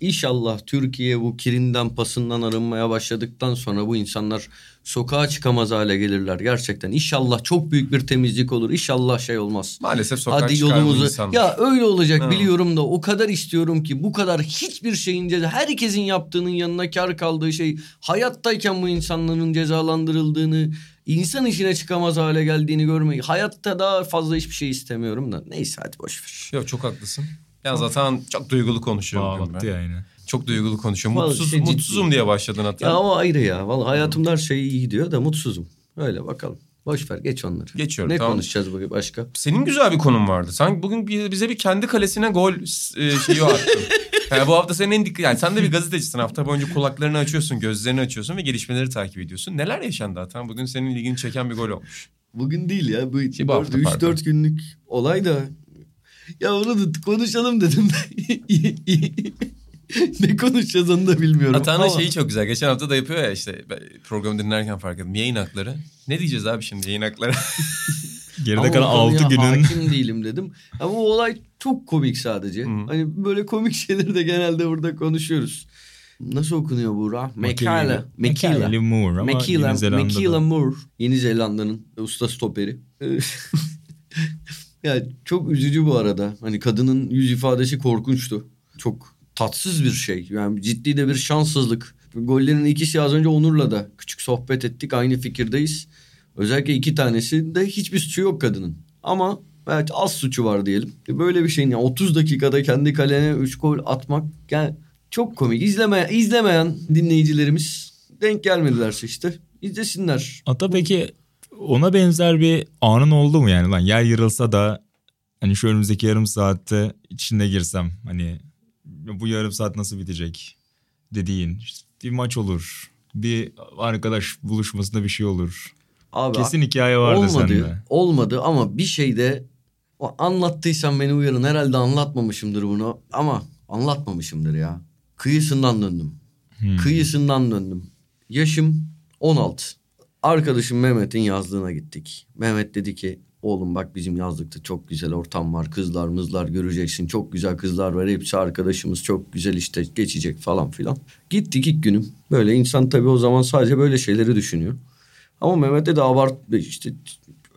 İnşallah Türkiye bu kirinden, pasından arınmaya başladıktan sonra bu insanlar sokağa çıkamaz hale gelirler gerçekten. İnşallah çok büyük bir temizlik olur. İnşallah şey olmaz. Maalesef sokağa çıkan insanlar. Ya öyle olacak biliyorum da, o kadar istiyorum ki bu kadar hiçbir şeyin herkesin yaptığının yanına kar kaldığı şey, hayattayken bu insanların cezalandırıldığını, İnsan işine çıkamaz hale geldiğini görmeyi, hayatta daha fazla hiçbir şey istemiyorum da. Neyse, hadi boşver. Yok, çok haklısın. Ya zaten çok duygulu konuşuyorum. Çok duygulu konuşuyorum. Mutsuzum diye başladın hatta. Ya ama ayrı ya. Vallahi hayatımda her şey iyi gidiyor da mutsuzum. Öyle bakalım. Boşver, geç onları. Geçiyorum. Ne konuşacağız bugün başka? Senin güzel bir konun vardı. Sanki bugün bize bir kendi kalesine gol şeyi attın. Yani bu hafta senin en dikkatli... Yani sen de bir gazetecisin. Hafta boyunca kulaklarını açıyorsun, gözlerini açıyorsun ve gelişmeleri takip ediyorsun. Neler yaşandı Atan? Bugün senin ilgini çeken bir gol olmuş. Bugün değil ya. Bu 3-4 günlük olay da... Ya onu da konuşalım dedim. Ne konuşacağız onu da bilmiyorum. Atan'ın şeyi çok güzel. Geçen hafta da yapıyor ya işte. Programı dinlerken fark ettim. Yayın hakları. Ne diyeceğiz abi şimdi yayın hakları? Geride kalan 6 günün... Hakim değilim dedim. Ama o olay çok komik sadece. Hı-hı. Hani böyle komik şeyleri de genelde burada konuşuyoruz. Nasıl okunuyor Buğra? Michael Moore. Yeni Zelanda'nın usta stoperi. Yani çok üzücü bu arada. Hani kadının yüz ifadesi korkunçtu. Çok tatsız bir şey. Yani ciddi de bir şanssızlık. Gollerin ikisi, az önce Onur'la da küçük sohbet ettik. Aynı fikirdeyiz. Özellikle 2 tanesinde hiçbir suçu yok kadının. Ama evet, az suçu var diyelim. Böyle bir şeyin, yani 30 dakikada kendi kalene 3 gol atmak, yani çok komik. İzlemeyen dinleyicilerimiz, denk gelmedilerse işte izlesinler. Ata, peki ona benzer bir anın oldu mu yani? Lan yer yırılsa da hani şu önümüzdeki yarım saatte içinde girsem, hani bu yarım saat nasıl bitecek dediğin, işte bir maç olur, bir arkadaş buluşmasında bir şey olur. Abi, kesin hikaye vardı sende. Olmadı ama bir şeyde anlattıysam beni uyarın. Herhalde anlatmamışımdır bunu ama anlatmamışımdır ya. Kıyısından döndüm. Yaşım 16. Arkadaşım Mehmet'in yazlığına gittik. Mehmet dedi ki oğlum bak bizim yazlıkta çok güzel ortam var. Kızlar göreceksin. Çok güzel kızlar var. Hepsi arkadaşımız, çok güzel işte geçecek falan filan. Gittik ilk günüm. Böyle insan tabii o zaman sadece böyle şeyleri düşünüyor. Ama Mehmet'e de işte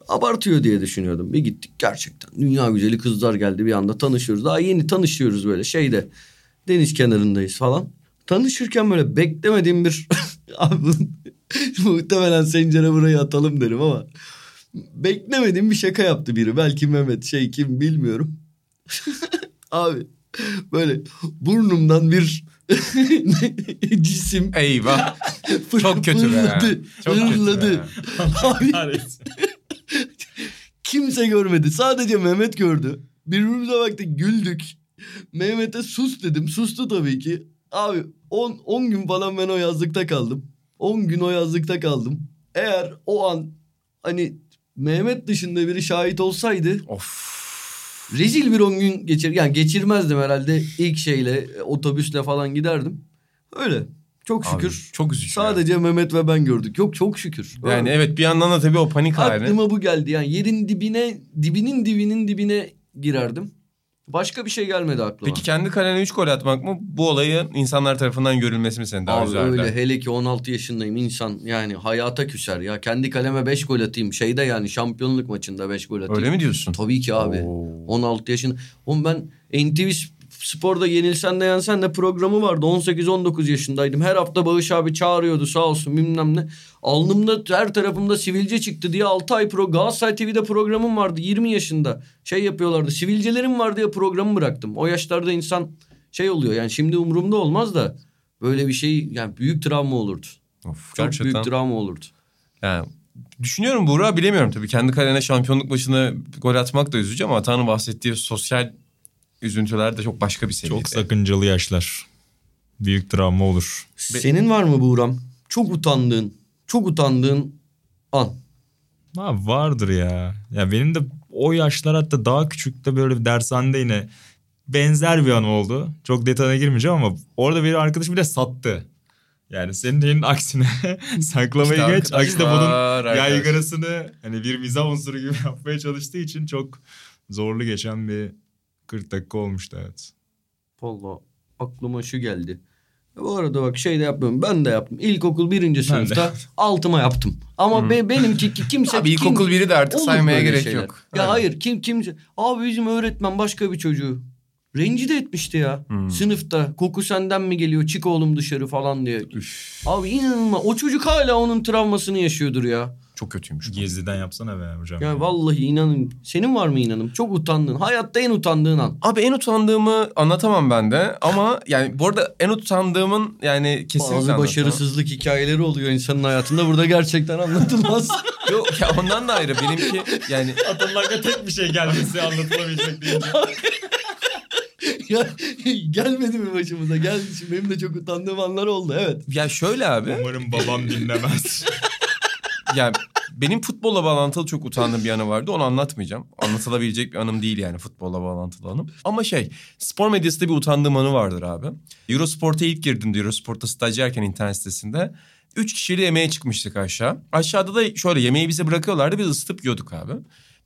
abartıyor diye düşünüyordum. Bir gittik gerçekten. Dünya güzeli kızlar geldi, bir anda tanışıyoruz. Daha yeni tanışıyoruz böyle şeyde. Deniz kenarındayız falan. Tanışırken böyle beklemediğim bir... Muhtemelen Sencer'e burayı atalım derim ama... Beklemediğim bir şaka yaptı biri. Belki Mehmet, şey kim bilmiyorum. Abi böyle burnumdan bir cisim... Eyvah. Çok kötü be. Çok kötü be. Abi... Kimse görmedi. Sadece Mehmet gördü. Birbirimize baktık, güldük. Mehmet'e sus dedim. Sustu tabii ki. Abi 10 gün falan ben o yazlıkta kaldım. 10 gün o yazlıkta kaldım. Eğer o an hani Mehmet dışında biri şahit olsaydı... Of. Rezil bir 10 gün geçirmezdim herhalde. İlk şeyle, otobüsle falan giderdim. Öyle. Çok şükür. Abi, çok üzücü. Sadece yani. Mehmet ve ben gördük. Yok, çok şükür. Yani evet, bir yandan da tabii o panik hali. Aklıma bu geldi. Yani yerin dibinin dibine girerdim. Başka bir şey gelmedi aklıma. Peki kendi kalene 3 gol atmak mı? Bu olayı insanlar tarafından görülmesi mi seni daha üzerden? Abi öyle, hele ki 16 yaşındayım, insan yani hayata küser ya. Kendi kaleme 5 gol atayım şeyde, yani şampiyonluk maçında 5 gol atayım. Öyle mi diyorsun? Tabii ki abi. Oo. 16 yaşında. Oğlum ben NTV Spor'da Yenilsen de Yensen de programı vardı. 18-19 yaşındaydım. Her hafta Bağış abi çağırıyordu sağ olsun, bilmem ne. Alnımda, her tarafımda sivilce çıktı diye 6 ay Galatasaray TV'de programım vardı 20 yaşında. Şey yapıyorlardı, sivilcelerim var diye programı bıraktım. O yaşlarda insan şey oluyor yani, şimdi umurumda olmaz da böyle bir şey yani, büyük travma olurdu. Of, çok gerçekten büyük travma olurdu. Yani... Düşünüyorum Buğra, bilemiyorum tabii. Kendi kalene şampiyonluk başına gol atmak da üzücü ama Atağan'ın bahsettiği sosyal üzüntüler de çok başka bir seviyede. Çok sakıncalı yaşlar. Büyük travma olur. Senin var mı Buğra'm? Çok utandığın an. Ha, vardır ya. Ya benim de o yaşlar, hatta daha küçükte böyle bir dershanede yine benzer bir an oldu. Çok detayına girmeyeceğim ama orada bir arkadaşım bile sattı. Yani senin elinin aksine saklamayı işte geç. Aksine bunun yaygarasını hani bir mizah unsuru gibi yapmaya çalıştığı için çok zorlu geçen bir 40 dakika olmuştu hayat. Vallahi aklıma şu geldi. Bu arada bak, şey de yapmıyorum. Ben de yaptım. İlkokul 1. sınıfta altıma yaptım. Ama benimki kimse... Abi ilkokul 1'i de artık saymaya gerek şeyler. Yok. Ya hayır, kimse... Abi bizim öğretmen başka bir çocuğu rencide etmişti ya. Sınıfta koku senden mi geliyor, çık oğlum dışarı falan diye. Üf. Abi inanılmaz. O çocuk hala onun travmasını yaşıyordur ya. Çok kötüymüş. Geziden yapsana be hocam. Ya vallahi inanın. Senin var mı inanın? Çok utandığın. Hayatta en utandığın an. Abi en utandığımı anlatamam ben de. Ama yani bu arada en utandığımın yani kesinlikle bazı başarısızlık hikayeleri oluyor insanın hayatında. Burada gerçekten anlatılmaz. Yok ya, ondan da ayrı. Benimki yani. Atımlarda tek bir şey gelmesi anlatılabilecek deyince. Ya gelmedi mi başımıza? Geldi. Şimdi benim de çok utandığım anlar oldu. Evet. Ya şöyle abi. Umarım babam dinlemez. Yani benim futbolla bağlantılı çok utandığım bir anı vardı. Onu anlatmayacağım. Anlatılabilecek bir anım değil yani, futbolla bağlantılı anım. Ama spor medyasında bir utandığım anı vardır abi. Eurosport'a ilk girdim de, Eurosport'ta stajyerken internet sitesinde. 3 kişiyle yemeğe çıkmıştık aşağı. Aşağıda da şöyle, yemeği bize bırakıyorlardı. Biz ısıtıp yiyorduk abi.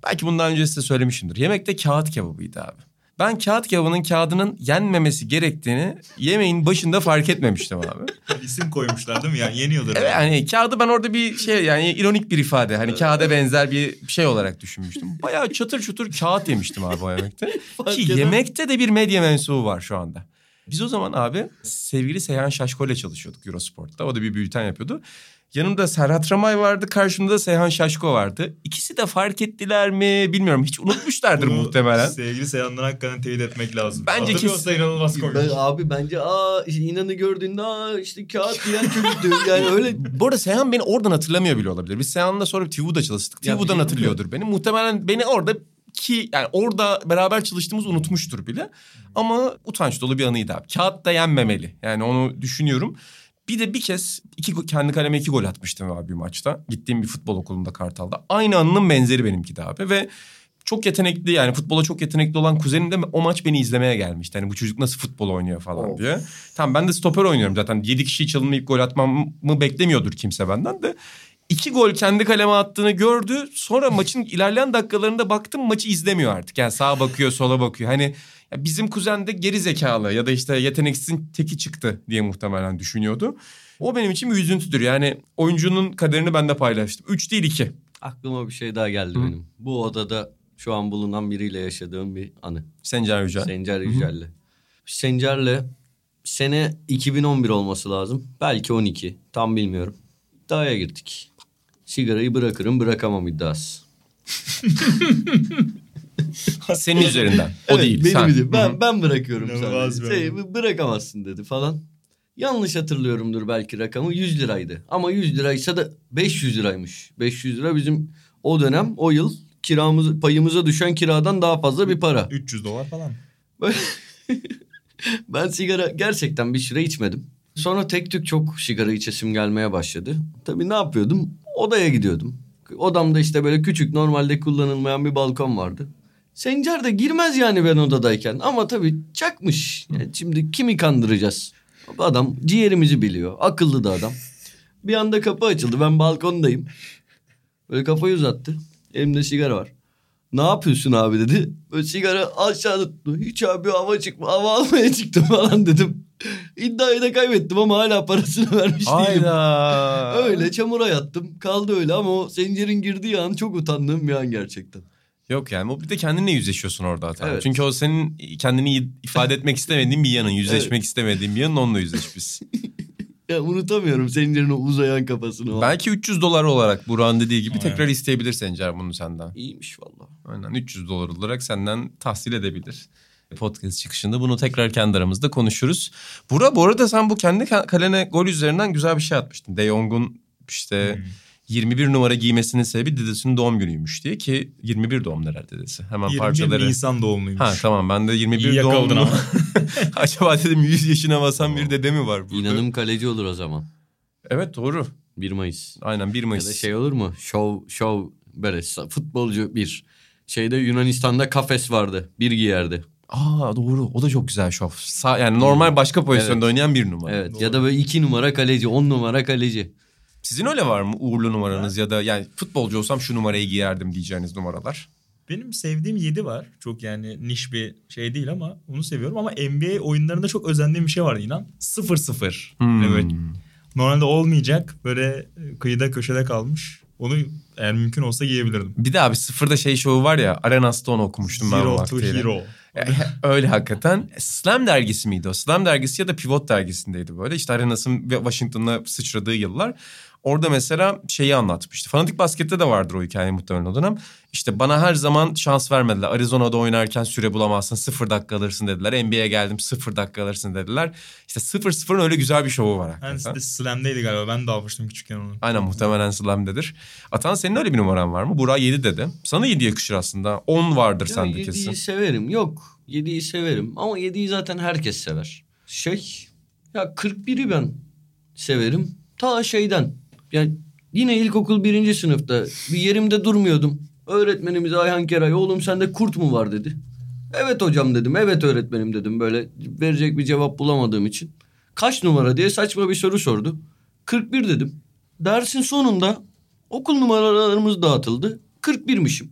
Belki bundan önce size söylemişimdir. Yemekte kağıt kebabıydı abi. Ben kağıt kebabının kağıdının yenmemesi gerektiğini yemeğin başında fark etmemiştim abi. İsim koymuşlar değil mi? Yani yeniyordur. Evet hani kağıdı ben orada bir şey, yani ironik bir ifade. Hani kağıda benzer bir şey olarak düşünmüştüm. Bayağı çatır çutur kağıt yemiştim abi o yemekte. Ki yemekte de bir medya mensubu var şu anda. Biz o zaman abi sevgili Seyhan Şaşko ile çalışıyorduk Eurosport'ta. O da bir bülten yapıyordu. Yanımda Serhat Ramay vardı, karşımda da Seyhan Şaşko vardı. İkisi de fark ettiler mi bilmiyorum. Hiç unutmuşlardır muhtemelen. Sevgili Seyhan'dan hakikaten teyit etmek lazım. Bence kesin. İnanılmaz komik. Abi bence inanı gördüğünde işte kağıt diyen çocuktu. Yani öyle. Bu arada Seyhan beni oradan hatırlamıyor bile olabilir. Biz Seyhan'la sonra TV'da çalıştık. TV'dan hatırlıyordur beni. Muhtemelen beni orada orada beraber çalıştığımız unutmuştur bile. Ama utanç dolu bir anıydı abi. Kağıt da yenmemeli. Yani onu düşünüyorum. Bir de bir kez kendi kaleme 2 gol atmıştım abi bir maçta. Gittiğim bir futbol okulunda, Kartal'da. Aynı anının benzeri benimki de abi. Ve çok yetenekli, yani futbola çok yetenekli olan kuzenim de o maç beni izlemeye gelmişti. Hani bu çocuk nasıl futbol oynuyor falan diye. Tamam, ben de stoper oynuyorum zaten. 7 kişiyi çalınmayıp gol atmamı beklemiyordur kimse benden de. 2 gol kendi kaleme attığını gördü. Sonra maçın ilerleyen dakikalarında baktım, maçı izlemiyor artık. Yani sağa bakıyor, sola bakıyor. Hani bizim kuzen de geri zekalı ya da yeteneksizin teki çıktı diye muhtemelen düşünüyordu. O benim için bir üzüntüdür. Yani oyuncunun kaderini ben de paylaştım. 3 değil 2. Aklıma bir şey daha geldi benim. Bu odada şu an bulunan biriyle yaşadığım bir anı. Sencer Yücel. Sencer Yücel'le. Sencer'le sene 2011 olması lazım. Belki 12. Tam bilmiyorum. İddiaya girdik. Sigarayı bırakırım bırakamam iddiası. Senin üzerinden. O evet, değil. Benim değil. Ben bırakıyorum sadece. Bırakamazsın dedi falan. Yanlış hatırlıyorumdur belki rakamı 100 liraydı. Ama 100 liraysa da 500 liraymış. 500 lira bizim o dönem o yıl kiramız, payımıza düşen kiradan daha fazla bir para. $300 falan. Ben sigara gerçekten bir süre içmedim. Sonra tek tük çok sigara içesim gelmeye başladı. Tabii ne yapıyordum? Odaya gidiyordum. Odamda işte böyle küçük normalde kullanılmayan bir balkon vardı. Sencer de girmez yani ben odadayken. Ama tabii çakmış. Yani şimdi kimi kandıracağız? Adam ciğerimizi biliyor. Akıllı da adam. Bir anda kapı açıldı. Ben balkondayım. Böyle kafayı uzattı. Elimde sigara var. Ne yapıyorsun abi dedi. Böyle sigara aşağıda tuttu. Hiç abi hava almaya çıktım falan dedim. İddiayı da kaybettim ama hala parasını vermiş değilim. Hayda. Öyle çamura yattım. Kaldı öyle ama o Sencer'in girdiği an çok utandığım bir an gerçekten. Yok yani o bir de kendinle yüzleşiyorsun orada hatta. Evet. Çünkü o senin kendini ifade etmek istemediğin bir yanın, yüzleşmek istemediğin bir yanın, onunla yüzleşmişsin. Ya unutamıyorum Sencer'in o uzayan kafasını. Belki $300 olarak Burak'ın dediği gibi tekrar isteyebilir Sencer bunu senden. İyiymiş valla. Aynen $300 olarak senden tahsil edebilir. Podcast çıkışında bunu tekrar kendi aramızda konuşuruz. Burak, bu arada sen bu kendi kalene gol üzerinden güzel bir şey atmıştın. De Jong'un işte... 21 numara giymesinin sebebi dedesinin doğum günüymüş diye ki 21 doğumlu herhalde dedesi. Hemen 20 parçaları. 20 Nisan doğumluymuş. Ha tamam, ben de 21 doğumlu. Acaba dedim 100 yaşına basan bir dede mi var burada? İnanım kaleci olur o zaman. Evet doğru. 1 Mayıs. Aynen 1 Mayıs. Ya da şey olur mu? Şov böyle futbolcu bir. Şeyde Yunanistan'da kafes vardı. Bir giyerdi. Aa doğru, o da çok güzel şov. Yani normal başka pozisyonda oynayan 1 numara. Evet doğru. Ya da böyle 2 numara kaleci, 10 numara kaleci. Sizin öyle var mı uğurlu numaranız ya da yani futbolcu olsam şu numarayı giyerdim diyeceğiniz numaralar? Benim sevdiğim 7 var. Çok yani niş bir şey değil ama onu seviyorum. Ama NBA oyunlarında çok özendiğim bir şey var inan. 0-0. Evet. Normalde olmayacak. Böyle kıyıda köşede kalmış. Onu eğer mümkün olsa giyebilirdim. Bir de abi 0'da şey şovu var ya. Arenas'ta okumuştum ben o vaktiyle. Zero to hero. Öyle hakikaten. Slam dergisi miydi o? Slam dergisi ya da Pivot dergisindeydi böyle. İşte Arenas'ın Washington'la sıçradığı yıllar. Orada mesela şeyi anlatmıştı. Fanatik baskette de vardır o hikaye muhtemelen o dönem. İşte bana her zaman şans vermediler. Arizona'da oynarken süre bulamazsın. 0 dakika alırsın dediler. NBA'ye geldim 0 dakika alırsın dediler. İşte 0-0'ın öyle güzel bir şovu var hakikaten. Yani Slam'deydi galiba. Ben de almıştım küçükken onu. Aynen muhtemelen Slam'dedir. Atan senin öyle bir numaran var mı? Burak 7 dedi. Sana 7 yakışır aslında. 10 vardır sende kesin. 7'yi severim. Yok 7'yi severim. Ama 7'yi zaten herkes sever. Ya 41'i ben severim. Ta şeyden. Yani yine ilkokul 1. sınıfta bir yerimde durmuyordum. Öğretmenimiz Ayhan Keray, oğlum sende kurt mu var dedi. Evet hocam dedim, evet öğretmenim dedim, böyle verecek bir cevap bulamadığım için. Kaç numara diye saçma bir soru sordu. 41 dedim. Dersin sonunda okul numaralarımız dağıtıldı. 41'mişim.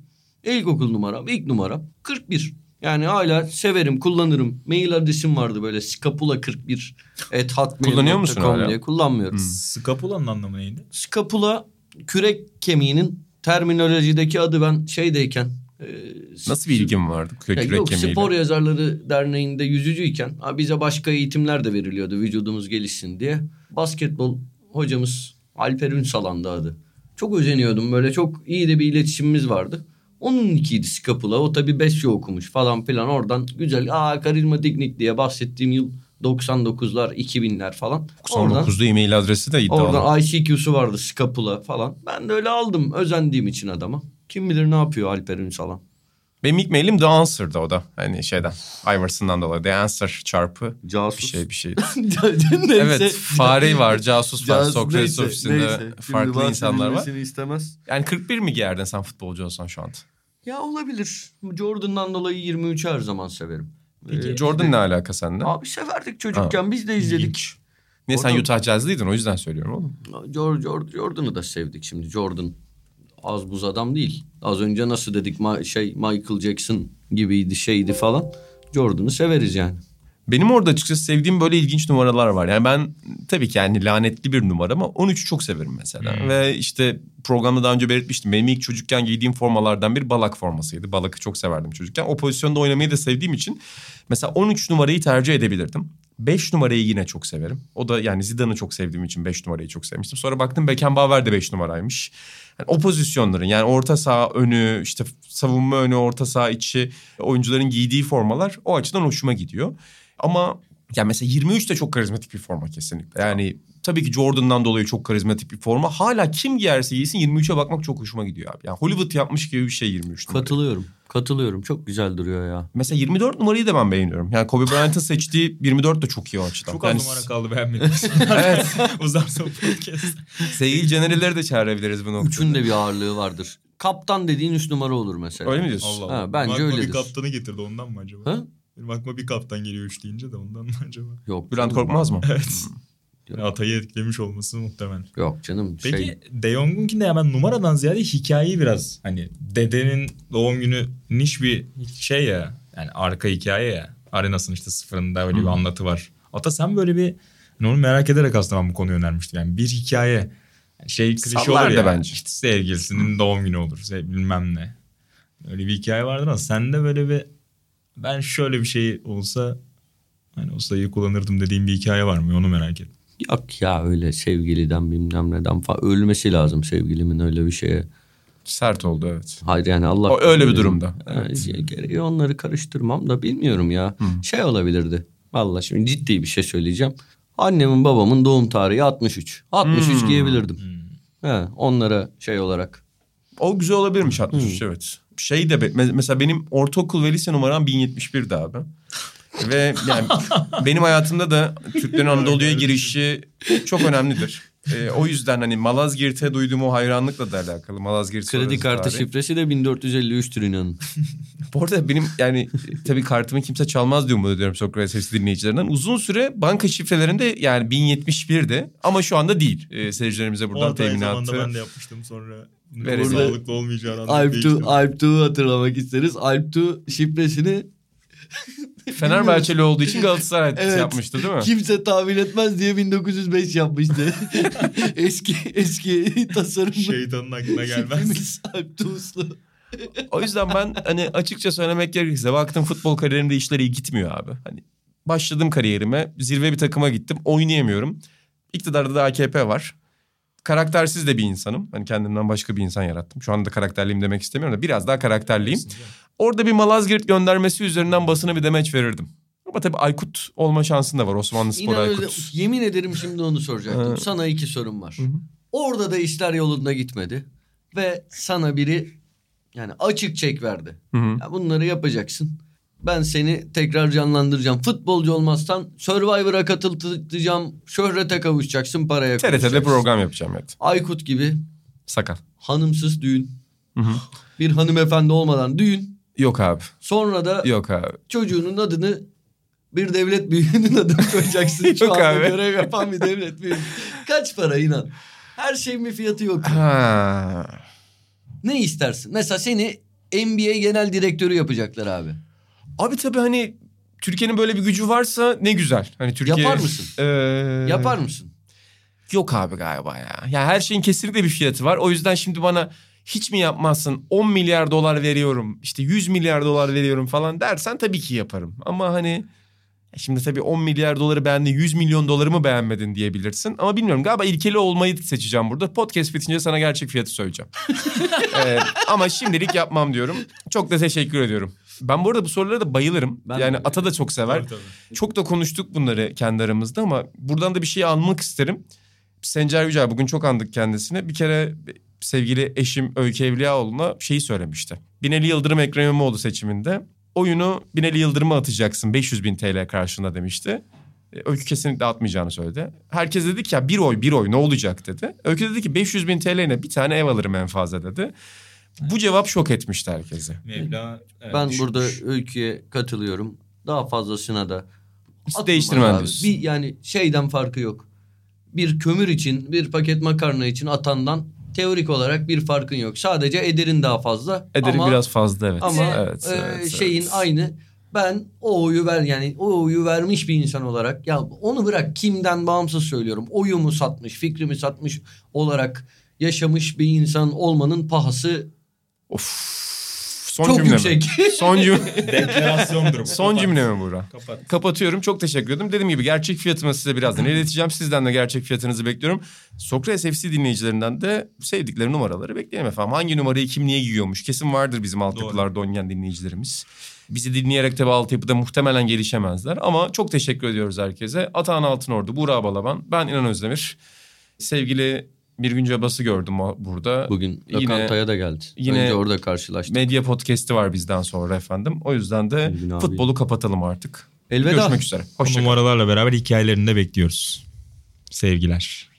İlkokul numaram, ilk numaram 41. Yani hala severim, kullanırım. Mail adresim vardı böyle scapula41@hotmail.com. Kullanıyor musun hala? Diye. Kullanmıyorum. Scapula'nın anlamı neydi? Scapula kürek kemiğinin terminolojideki adı. Ben şeydeyken... Nasıl bir ilgim vardı kürek kemiğiyle? Spor Yazarları Derneği'nde yüzücüyken bize başka eğitimler de veriliyordu vücudumuz gelişsin diye. Basketbol hocamız Alper Ünsalan'dı adı. Çok özeniyordum böyle, çok iyi de bir iletişimimiz vardı. Onun ikiydi Scapula. O tabii Besyo okumuş falan filan. Oradan güzel karizmatiknik diye bahsettiğim yıl 99'lar 2000'ler falan. 99'da e-mail adresi de iddialı. Oradan ICQ'su vardı Scapula falan. Ben de öyle aldım özendiğim için adama. Kim bilir ne yapıyor Alper Ünsalan. Benim ilk mailim The Answer'da o da. Hani şeyden. Iverson'dan dolayı. The Answer çarpı. Casus. Bir şey. Evet. Fare var. Casus var. Sokrates ofisinde farklı insanlar var. İstemez. Yani 41 mi giyerdin sen futbolcu olsan şu an? Ya olabilir. Jordan'dan dolayı 23'ü her zaman severim. Peki, Jordan ne alaka sende? Abi severdik çocukken. Biz de izledik. Ne sen Utah Jazz'liydin, o yüzden söylüyorum oğlum. Jordan'ı da sevdik şimdi. Jordan az buz adam değil. Az önce nasıl dedik Michael Jackson gibiydi şeydi falan. Jordan'ı severiz yani. Benim orada açıkçası sevdiğim böyle ilginç numaralar var. Yani ben tabii ki yani lanetli bir numara ama 13'ü çok severim mesela. Hmm. Ve işte programda daha önce belirtmiştim. Benim ilk çocukken giydiğim formalardan biri Balak formasıydı. Balak'ı çok severdim çocukken. O pozisyonda oynamayı da sevdiğim için mesela 13 numarayı tercih edebilirdim. 5 numarayı yine çok severim. O da yani Zidane'ı çok sevdiğim için 5 numarayı çok sevmiştim. Sonra baktım Beckenbauer de 5 numaraymış. Yani o pozisyonların yani orta saha önü, işte savunma önü, orta saha içi oyuncuların giydiği formalar o açıdan hoşuma gidiyor. Ama yani mesela 23 de çok karizmatik bir forma kesinlikle. Yani tabii ki Jordan'dan dolayı çok karizmatik bir forma. Hala kim giyerse giysin 23'e bakmak çok hoşuma gidiyor abi. Yani Hollywood yapmış gibi bir şey 23 numarayı. Katılıyorum. Çok güzel duruyor ya. Mesela 24 numarayı da ben beğeniyorum. Yani Kobe Bryant'ın seçtiği 24 de çok iyi o açıdan. Çok az yani... numara kaldı beğenmedim. Evet. Uzar son podcast. Sevgili generalleri de çağırabiliriz bu noktada. Üçün de bir ağırlığı vardır. Kaptan dediğin 3 numara olur mesela. Öyle mi diyorsun? Allah Allah. Ha, bence öyledir. Bir kaptanı getirdi ondan mı acaba? Ha? Benim aklıma bir kaptan geliyor 3 deyince de ondan mı acaba? Yok. Bülent Korkmaz mı? Evet. Yani Atay'ı etkilemiş olması muhtemelen. Yok canım. Peki De Jong'unkinde hemen numaradan ziyade hikayeyi biraz hani dedenin doğum günü niş bir şey ya. Yani arka hikaye ya. Arenas'ın işte sıfırında öyle bir anlatı var. Ata sen böyle bir hani onu merak ederek aslında ben bu konuyu önermiştim. Yani bir hikaye. Yani şey klişe olur ya. Bence. İşte sevgilisinin doğum günü olur. Bilmem ne. Öyle bir hikaye vardır ama sen de böyle bir ben şöyle bir şey olsa hani o sayıyı kullanırdım dediğim bir hikaye var mı? Onu merak ettim. Yok ya öyle sevgiliden bilmem neden falan. Ölmesi lazım sevgilimin öyle bir şeye. Sert oldu evet. Hayır yani Allah... O, öyle bir durumda. Evet. Gereği onları karıştırmam da bilmiyorum ya. Hı. Şey olabilirdi. Valla şimdi ciddi bir şey söyleyeceğim. Annemin babamın doğum tarihi 63. 63 giyebilirdim. He, onlara şey olarak. O güzel olabilirmiş 63 evet. Şey de mesela benim ortaokul ve lise numaram 1071'di abi. Ve yani benim hayatımda da Türklerin Anadolu'ya girişi çok önemlidir. O yüzden hani Malazgirt'e duyduğum o hayranlıkla da alakalı. Malazgirt kredi kartı şifresi de 1453'tür inanın. Bu arada benim yani tabii kartımı kimse çalmaz diye umut ediyorum Sokrates FC dinleyicilerinden. Uzun süre banka şifrelerinde yani 1071'di ama şu anda değil. Seyircilerimize buradan teminatı. O zamanda ben de yapmıştım sonra. Sağlıklı olmayacağını anladım. Alptuğ'u hatırlamak isteriz. Alptuğ şifresini... Fenerbahçeli olduğu için Galatasaray'da evet, yapmıştı değil mi? Kimse tahmin etmez diye 1905 yapmıştı. eski tasarım. Şeytanın aklına gelmez. O yüzden ben hani açıkça söylemek gerekirse baktım futbol kariyerimde işler iyi gitmiyor abi. Hani başladım kariyerime, zirve bir takıma gittim, oynayamıyorum. İktidarda da AKP var. Karaktersiz de bir insanım. Hani kendimden başka bir insan yarattım. Şu anda karakterliyim demek istemiyorum da biraz daha karakterliyim. Orada bir Malazgirt göndermesi üzerinden basına bir demeç verirdim. Ama tabii Aykut olma şansın da var. Osmanlıspor Aykut. Öyle, yemin ederim şimdi onu soracaktım. Sana 2 sorum var. Hı-hı. Orada da işler yolunda gitmedi. Ve sana biri yani açık çek verdi. Ya bunları yapacaksın. Ben seni tekrar canlandıracağım. Futbolcu olmazsan Survivor'a katılacağım. Şöhrete kavuşacaksın, paraya kavuşacaksın. TRT'de program yapacağım. Evet. Aykut gibi. Sakal. Hanımsız düğün. Hı-hı. Bir hanımefendi olmadan düğün. Yok abi. Sonra da yok abi. Çocuğunun adını bir devlet büyüğünün adını koyacaksın. Şu anda abi. Görev yapan bir devlet büyüğü. Kaç para inan? Her şeyin bir fiyatı yok. Ha. Ne istersin? Mesela seni NBA genel direktörü yapacaklar abi. Abi tabii hani Türkiye'nin böyle bir gücü varsa ne güzel. Hani Türkiye... Yapar mısın? Yapar mısın? Yok abi galiba ya. Yani her şeyin kesinlikle bir fiyatı var. O yüzden şimdi bana... Hiç mi yapmazsın? 10 milyar dolar veriyorum. İşte 100 milyar dolar veriyorum falan dersen tabii ki yaparım. Ama hani şimdi tabii 10 milyar doları beğendin, 100 milyon doları mı beğenmedin diyebilirsin. Ama bilmiyorum galiba ilkeli olmayı seçeceğim burada. Podcast bitince sana gerçek fiyatı söyleyeceğim. Ama şimdilik yapmam diyorum. Çok da teşekkür ediyorum. Ben bu arada bu sorulara da bayılırım. Ben yani Ata da çok sever. Tabii. Çok da konuştuk bunları kendi aramızda ama buradan da bir şey anmak isterim. Sencer Yücel bugün çok andık kendisine. Bir kere... Sevgili eşim Öykü Evliyaoğlu'na şeyi söylemişti. Binali Yıldırım Ekrem İmamoğlu seçiminde oyunu Binali Yıldırım'a atacaksın 500.000 TL karşılığında demişti. Öykü kesinlikle atmayacağını söyledi. Herkes dedi ki ya bir oy ne olacak dedi. Öykü dedi ki 500.000 TL'ne bir tane ev alırım en fazla dedi. Bu cevap şok etmişti herkesi. Mevla, evet, ben düşmüş. Burada Öykü'ye katılıyorum. Daha fazlasına da değiştirmem diyorsun. Bir yani şeyden farkı yok. Bir kömür için bir paket makarna için atandan teorik olarak bir farkın yok. Sadece ederin daha fazla. Ederin biraz fazla evet. Ama evet, şeyin aynı. ben o oyu ver, yani o oyu vermiş bir insan olarak, ya onu bırak kimden bağımsız söylüyorum, oyumu satmış, fikrimi satmış olarak yaşamış bir insan olmanın pahası çok yüksek. Son cümle. Deklarasyon durumu. Son cümle mi Buğra? Kapat. Kapatıyorum. Çok teşekkür ederim. Dediğim gibi gerçek fiyatımı size birazdan ileteceğim. Sizden de gerçek fiyatınızı bekliyorum. Sokrates FC dinleyicilerinden de sevdikleri numaraları bekleyelim efendim. Hangi numarayı kim niye giyiyormuş? Kesin vardır bizim altyapılarda oynayan dinleyicilerimiz. Bizi dinleyerek tabii altyapıda muhtemelen gelişemezler. Ama çok teşekkür ediyoruz herkese. Ataan Altınordu, Buğra Balaban, ben İnan Özdemir. Sevgili... Bir gün cabası gördüm burada. Bugün lokantaya da geldi. Yine önce orada karşılaştık. Medya podcast'i var bizden sonra efendim. O yüzden de Elvin futbolu abi. Kapatalım artık. Elveda. Görüşmek üzere. Hoşçakalın. Numaralarla beraber hikayelerini de bekliyoruz. Sevgiler.